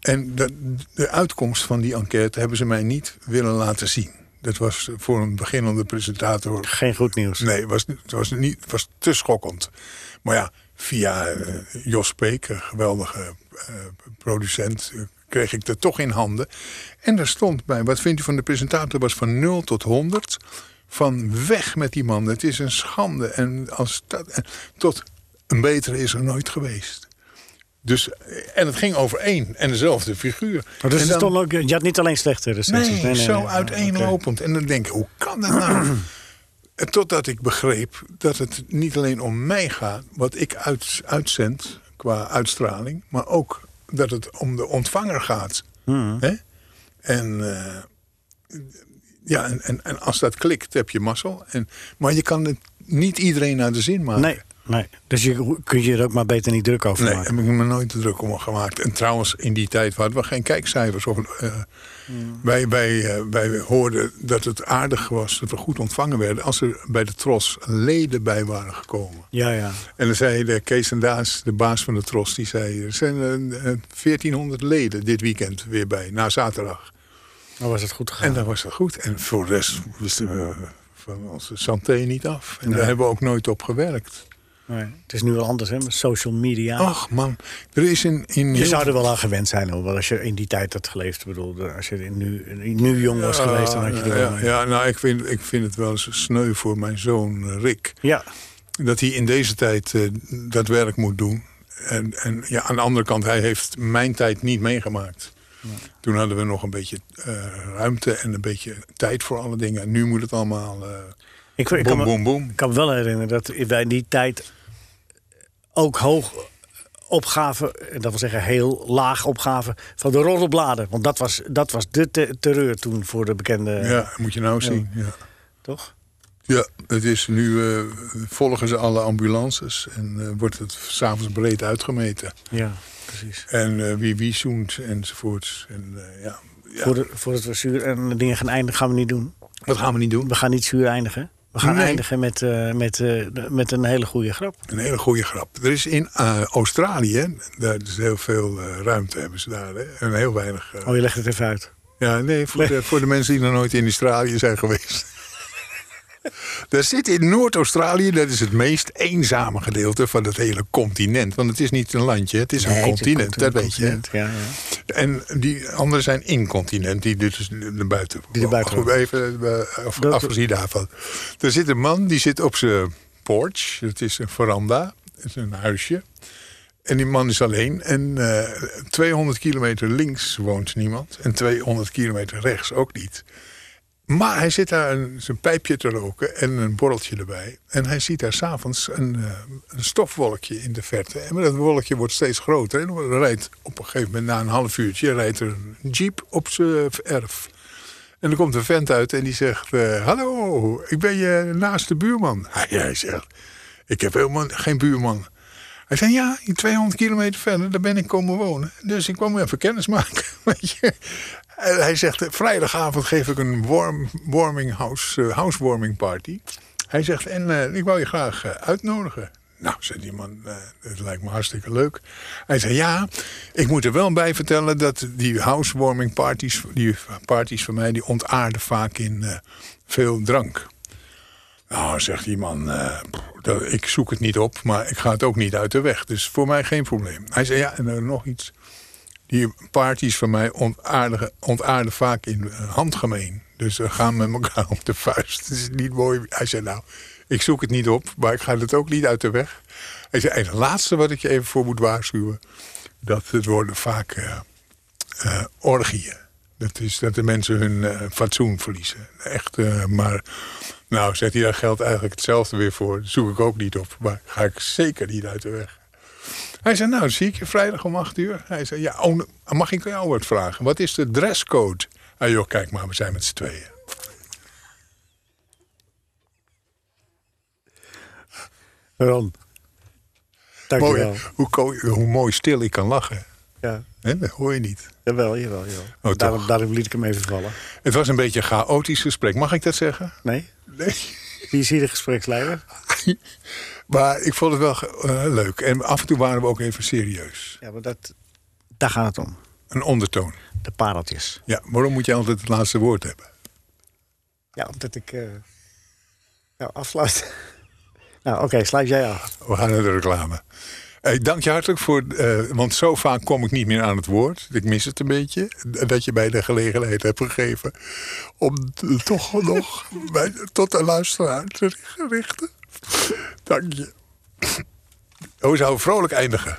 En de uitkomst van die enquête hebben ze mij niet willen laten zien. Dat was voor een beginnende presentator... geen goed nieuws. Nee, het was te schokkend. Maar ja, via Jos Peek, een geweldige producent... kreeg ik dat toch in handen. En daar stond bij, wat vindt u van de presentator? Was van 0 tot 100... van weg met die man. Het is een schande. En als dat, tot een betere is er nooit geweest. Dus, en het ging over één en dezelfde figuur. Oh, dus en dan, ook, je had niet alleen slechte recensies. Nee, uiteenlopend. Okay. En dan denk ik, hoe kan dat nou? Totdat ik begreep dat het niet alleen om mij gaat, wat ik uitzend qua uitstraling, maar ook dat het om de ontvanger gaat. Hmm. Hè? En ja, en als dat klikt, heb je mazzel. Maar je kan het niet iedereen naar de zin maken. Nee. Dus kun je er ook maar beter niet druk over maken. Nee, heb ik me nooit te druk om gemaakt. En trouwens, in die tijd hadden we geen kijkcijfers. Wij hoorden dat het aardig was, dat we goed ontvangen werden, als er bij de Tros leden bij waren gekomen. Ja. En dan zei de Kees en Daas, de baas van de Tros, die zei: er zijn 1400 leden dit weekend weer bij, na zaterdag. Dan was het goed gegaan. En dan was het goed. En voor de rest wisten we van onze santé niet af. En daar hebben we ook nooit op gewerkt. Nee, het is nu wel anders, hè? Met social media. Ach man, er is je zou er wel aan gewend zijn, hoor. Als je in die tijd had geleefd. Bedoel, als je nu jong was geweest, dan had je er wel. Ja, nou, ik vind het wel eens sneu voor mijn zoon Rick. Ja. Dat hij in deze tijd dat werk moet doen. En ja, aan de andere kant, hij heeft mijn tijd niet meegemaakt. Ja. Toen hadden we nog een beetje ruimte en een beetje tijd voor alle dingen. En nu moet het allemaal Ik kan me wel herinneren dat wij in die tijd ook hoog opgaven, en dat wil zeggen heel laag opgaven, van de roddelbladen. Want dat was de terreur toen voor de bekende. Ja, moet je nou zien. Ja. Toch? Ja, het is nu. Volgen ze alle ambulances en wordt het 's avonds breed uitgemeten. Ja, precies. En wie zoent enzovoorts. En, ja. Voor het zuur en dingen gaan eindigen gaan we niet doen. Wat gaan we niet doen? We gaan niet zuur eindigen. We gaan eindigen met een hele goede grap. Een hele goede grap. Er is in Australië, daar is heel veel ruimte hebben ze daar. Hè? En heel weinig. Oh, je legt het even uit. Ja, nee, voor de mensen die nog nooit in Australië zijn geweest. Daar zit in Noord-Australië, dat is het meest eenzame gedeelte van het hele continent. Want het is niet een landje, het is een continent, dat weet je. Ja. En die anderen zijn incontinent, die dus de buiten. Even afgezien daarvan. Er zit een man, die zit op zijn porch, dat is een veranda, dat is een huisje. En die man is alleen. En 200 kilometer links woont niemand. En 200 kilometer rechts ook niet. Maar hij zit daar zijn pijpje te roken en een borreltje erbij. En hij ziet daar s'avonds een stofwolkje in de verte. En dat wolkje wordt steeds groter. En er rijdt op een gegeven moment, na een half uurtje, rijdt er een jeep op zijn erf. En er komt een vent uit en die zegt: hallo, ik ben je naaste buurman. Hij zegt: ik heb helemaal geen buurman. Hij zei: ja, 200 kilometer verder, daar ben ik komen wonen. Dus ik kwam even kennis maken, weet je. En hij zegt: vrijdagavond geef ik een housewarming party. Hij zegt: en ik wou je graag uitnodigen. Nou, zei die man, het lijkt me hartstikke leuk. Hij zei: ja, ik moet er wel bij vertellen dat die housewarming parties, die parties van mij, die ontaarden vaak in veel drank. Nou, zegt die man, ik zoek het niet op, maar ik ga het ook niet uit de weg. Dus voor mij geen probleem. Hij zei: ja, en nog iets. Die parties van mij ontaarden vaak in handgemeen. Dus we gaan met elkaar op de vuist. Dat is niet mooi. Hij zei: nou, ik zoek het niet op, maar ik ga het ook niet uit de weg. Hij zei: en het laatste wat ik je even voor moet waarschuwen, dat het worden vaak orgieën. Dat is dat de mensen hun fatsoen verliezen. Echt, maar nou, zegt hij, daar geldt eigenlijk hetzelfde weer voor. Dat zoek ik ook niet op, maar ga ik zeker niet uit de weg. Hij zei: nou, zie ik je vrijdag om 8 uur. Hij zei: ja, mag ik jou wat vragen? Wat is de dresscode? Ah joh, kijk maar, we zijn met z'n tweeën. Ron, dank je wel. Hoe mooi stil ik kan lachen. Ja. He, dat hoor je niet. Jawel. Oh, daarom liet ik hem even vallen. Het was een beetje een chaotisch gesprek. Mag ik dat zeggen? Nee. Wie is hier de gespreksleider? Maar ik vond het wel leuk. En af en toe waren we ook even serieus. Ja, maar daar gaat het om. Een ondertoon. De pareltjes. Ja, waarom moet jij altijd het laatste woord hebben? Ja, omdat ik afsluit. Nou, oké, sluit jij af. We gaan naar de reclame. Ik dank je hartelijk voor, want zo vaak kom ik niet meer aan het woord. Ik mis het een beetje, dat je mij de gelegenheid hebt gegeven om toch nog mij tot de luisteraar te richten. Dank je. Hoe zou we vrolijk eindigen?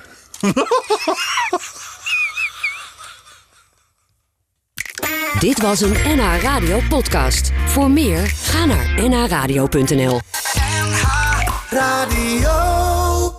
Dit was een NH Radio podcast. Voor meer, ga naar nhradio.nl. NH Radio.